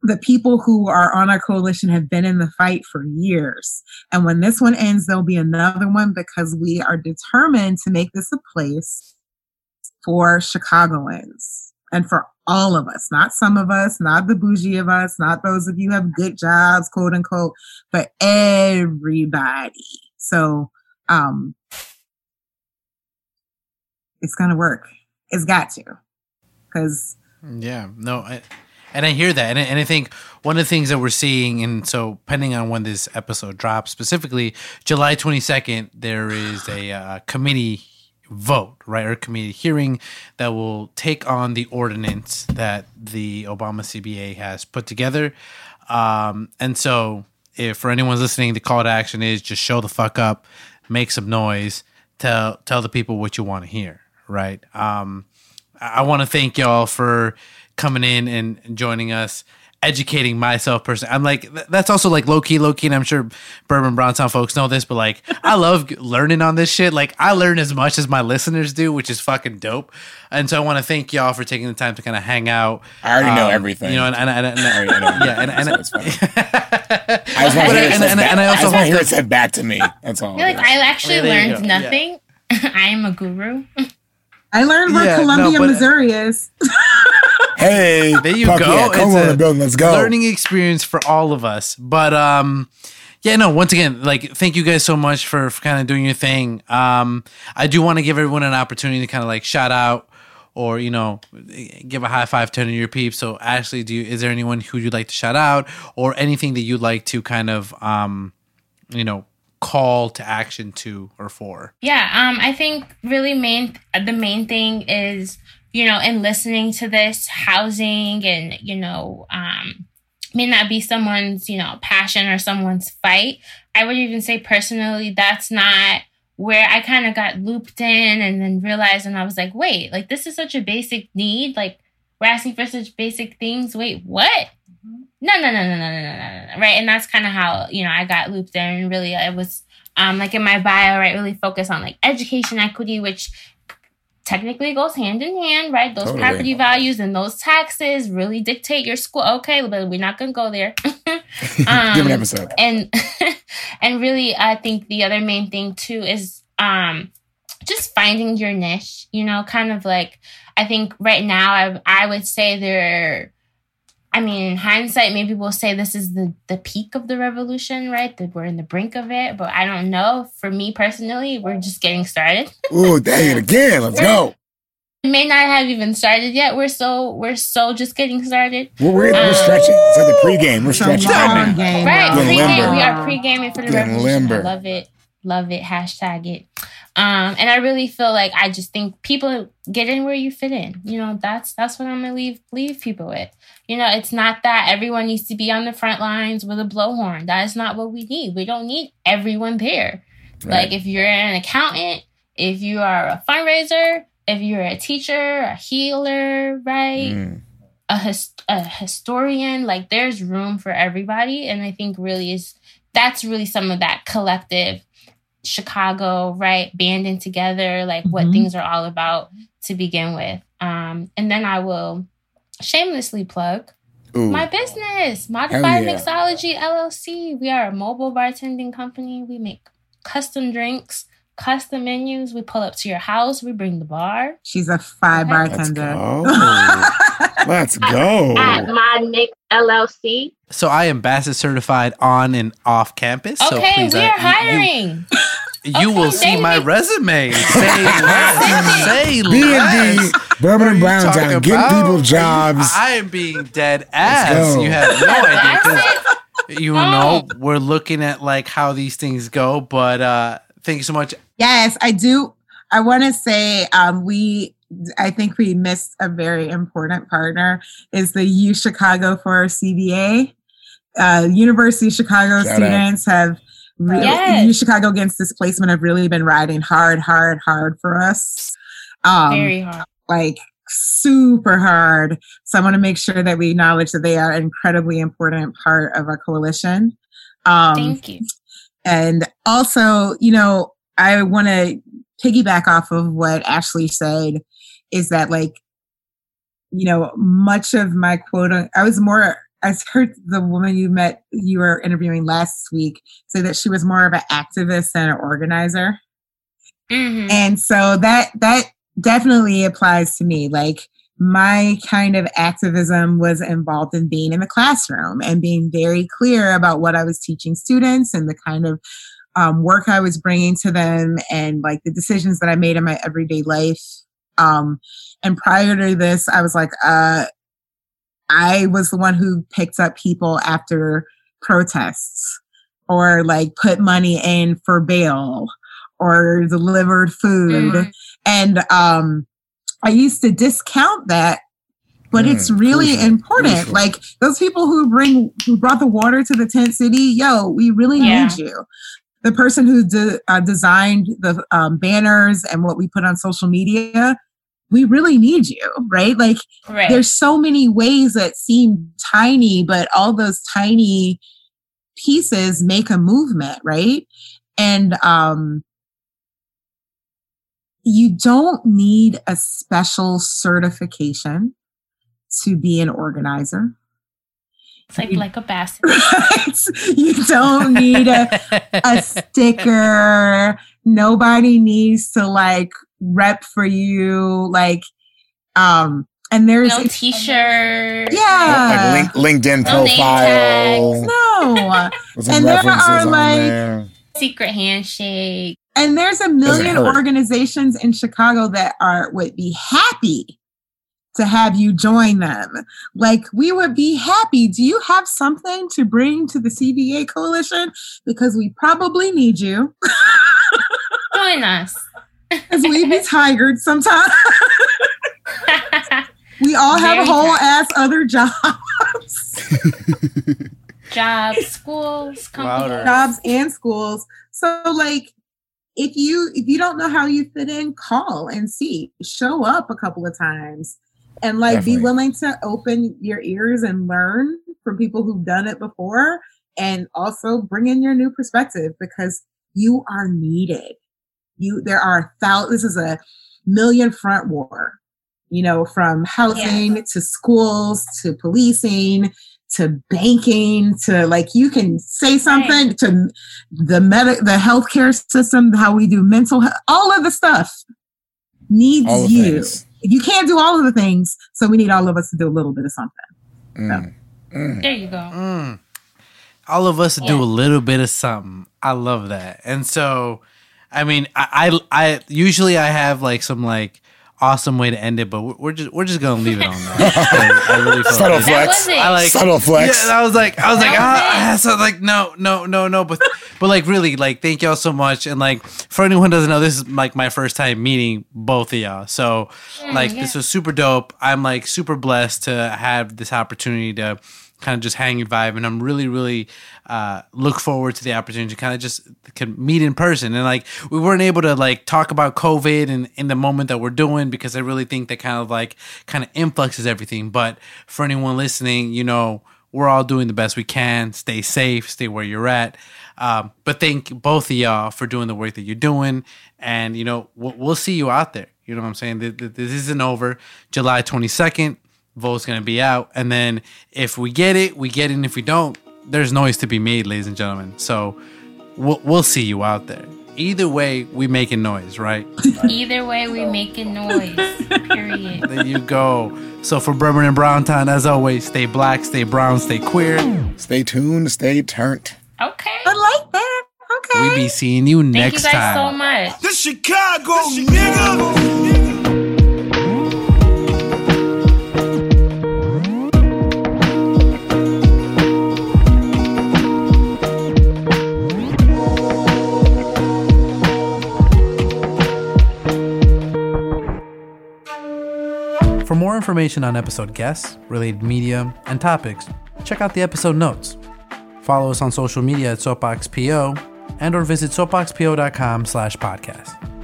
the people who are on our coalition have been in the fight for years. And when this one ends, there'll be another one because we are determined to make this a place for Chicagoans and for all of us, not some of us, not the bougie of us, not those of you who have good jobs, quote unquote, but everybody. So um, it's going to work. It's got to. Because. Yeah, no, I, and I hear that. And I, and I think one of the things that we're seeing, and so depending on when this episode drops, specifically July twenty-second, there is a uh, committee vote, right, or committee hearing that will take on the ordinance that the Obama C B A has put together. Um, and so if for anyone's listening, the call to action is just show the fuck up, make some noise, tell tell the people what you want to hear, right? Um, I, I want to thank y'all for coming in and joining us, educating myself personally. I'm like, that's also like low key, low key. And I'm sure Bourbon Browntown folks know this, but like, I love learning on this shit. Like, I learn as much as my listeners do, which is fucking dope. And so I want to thank y'all for taking the time to kind of hang out. I already um, know everything. You know, and, and, and, and, and I already know. Yeah, and, and, and, so it's I just want to hear it said back. I just want to hear it said back to me. That's all. Like, I actually yeah, learned nothing. Yeah. I am a guru. I learned where yeah, Columbia, no, but, Missouri is. Hey, there you go. Yeah, come it's on, a building. Let's go. Learning experience for all of us. But um, Yeah, no, once again, like, thank you guys so much for, for kind of doing your thing. Um, I do want to give everyone an opportunity to kind of like shout out or, you know, give a high five to your peeps. So Ashley, do you, is there anyone who you'd like to shout out or anything that you'd like to kind of, um, you know, call to action to or for? Yeah, um, I think really main the main thing is, you know, in listening to this, housing and, you know, um, may not be someone's, you know, passion or someone's fight. I would even say personally, that's not where I kind of got looped in and then realized, and I was like, wait, like, this is such a basic need. Like, we're asking for such basic things. Wait, what? No, no, no, no, no, no, no, no. Right. And that's kind of how, you know, I got looped in. And really, it was um, like in my bio, right, really focused on like education equity, which technically goes hand in hand, right? Those totally. Property values and those taxes really dictate your school. Okay, but we're not going to go there. um, Give an episode. And, and really, I think the other main thing too is um, just finding your niche, you know, kind of like, I think right now I, I would say there I mean, in hindsight, maybe we'll say this is the, the peak of the revolution, right? That we're in the brink of it. But I don't know. For me personally, we're just getting started. Ooh, dang it again. Let's go. It may not have even started yet. We're so we're so just getting started. We're, we're, um, we're stretching. It's like the pregame. We're stretching. Right. Pregame. We are pregaming for the revolution. Limber. I love it. Love it. Hashtag it. Um, and I really feel like I just think people get in where you fit in. You know, that's that's what I'm going to leave leave people with. You know, it's not that everyone needs to be on the front lines with a blowhorn. That is not what we need. We don't need everyone there. Right. Like if you're an accountant, if you are a fundraiser, if you're a teacher, a healer, right? Mm. A, his, a historian, like there's room for everybody. And I think really is that's really some of that collective Chicago, right? Banding together, like mm-hmm. what things are all about to begin with. Um, and then I will shamelessly plug Ooh. My business, Modified yeah. Mixology L L C. We are a mobile bartending company. We make custom drinks, custom menus. We pull up to your house. We bring the bar. She's a fire okay. bartender. Let's go. Let's go. At Mod Mix L L C. So I am BASSET certified on and off campus. Okay, so please, we are I, hiring. You, You okay, will see baby. My resume. Say less. Say less. B and B, Bourbon and Browntown, getting people jobs. I am being dead ass. You have no idea. You know, we're looking at like how these things go, but uh, thank you so much. Yes, I do. I want to say um, we, I think we missed a very important partner is the U Chicago for C B A. Uh, University of Chicago Shout students out. Have Really, yes. U Chicago Against Displacement have really been riding hard, hard, hard for us. Um, Very hard. Like super hard. So I want to make sure that we acknowledge that they are an incredibly important part of our coalition. Um, Thank you. And also, you know, I want to piggyback off of what Ashley said is that like, you know, much of my quote, I was more... I heard the woman you met, you were interviewing last week, say that she was more of an activist than an organizer. Mm-hmm. And so that that definitely applies to me. Like my kind of activism was involved in being in the classroom and being very clear about what I was teaching students and the kind of um, work I was bringing to them and like the decisions that I made in my everyday life. Um, and prior to this, I was like, uh, I was the one who picked up people after protests or like put money in for bail or delivered food. Mm. And um, I used to discount that, but mm, it's really crucial, important. Crucial. Like those people who bring, who brought the water to the tent city, yo, we really yeah. need you. The person who de- uh, designed the um, banners and what we put on social media, we really need you, right? Like right. there's so many ways that seem tiny, but all those tiny pieces make a movement, right? And um, you don't need a special certification to be an organizer. It's like, you, like a basket. Right? You don't need a, a sticker. Nobody needs to like, rep for you, like, um, and there's no t-shirt, yeah, like, like link, LinkedIn no profile, no, know. And there are like there. Secret handshake. And there's a million organizations in Chicago that are would be happy to have you join them. Like, we would be happy. Do you have something to bring to the C B A coalition? Because we probably need you. Join us. Because we be tired sometimes. We all have Very whole nice. ass other jobs. Jobs, schools, companies. Jobs and schools. So like, if you if you don't know how you fit in, call and see. Show up a couple of times. And like, Definitely. be willing to open your ears and learn from people who've done it before, and also bring in your new perspective, because you are needed. You, there are thousands, this is a million front war, you know, from housing yeah. to schools, to policing, to banking, to like, you can say something right. to the med- the healthcare system, how we do mental health, all of the stuff needs all you. Things. You can't do all of the things, so we need all of us to do a little bit of something. Mm. So. Mm. There you go. Mm. All of us yeah. do a little bit of something. I love that. And so, I mean, I, I, I usually I have like some like awesome way to end it, but we're just we're just gonna leave it on that. I, I really subtle flex. I like subtle flex. Yeah, I was like, I was that like, ah, was ah, so like, no, no, no, no, but. But like, really, like, thank y'all so much. And like, for anyone who doesn't know, this is like my first time meeting both of y'all. So yeah, like, yeah. this was super dope. I'm like super blessed to have this opportunity to kind of just hang and vibe. And I'm really, really uh, look forward to the opportunity to kind of just can meet in person. And like, we weren't able to like talk about COVID and in the moment that we're doing, because I really think that kind of like kind of influxes everything. But for anyone listening, you know, we're all doing the best we can. Stay safe, stay where you're at. Um, but thank both of y'all for doing the work that you're doing. And, you know, we'll, we'll see you out there. You know what I'm saying? This, this isn't over. July twenty-second, vote's going to be out. And then if we get it, we get it. And if we don't, there's noise to be made, ladies and gentlemen. So we'll, we'll see you out there. Either way, we making noise, right? Either way, we making noise, period. There you go. So for Bourbon and Browntown, as always, stay black, stay brown, stay queer. Stay tuned, stay turned. Okay. I like that. Okay. We be seeing you Thank next time. Thank you guys time. so much. The Chicago, the Chicago nigga. nigga. For more information on episode guests, related media, and topics, check out the episode notes. Follow us on social media at Soapbox P O and or visit soapbox p o dot com slash podcast.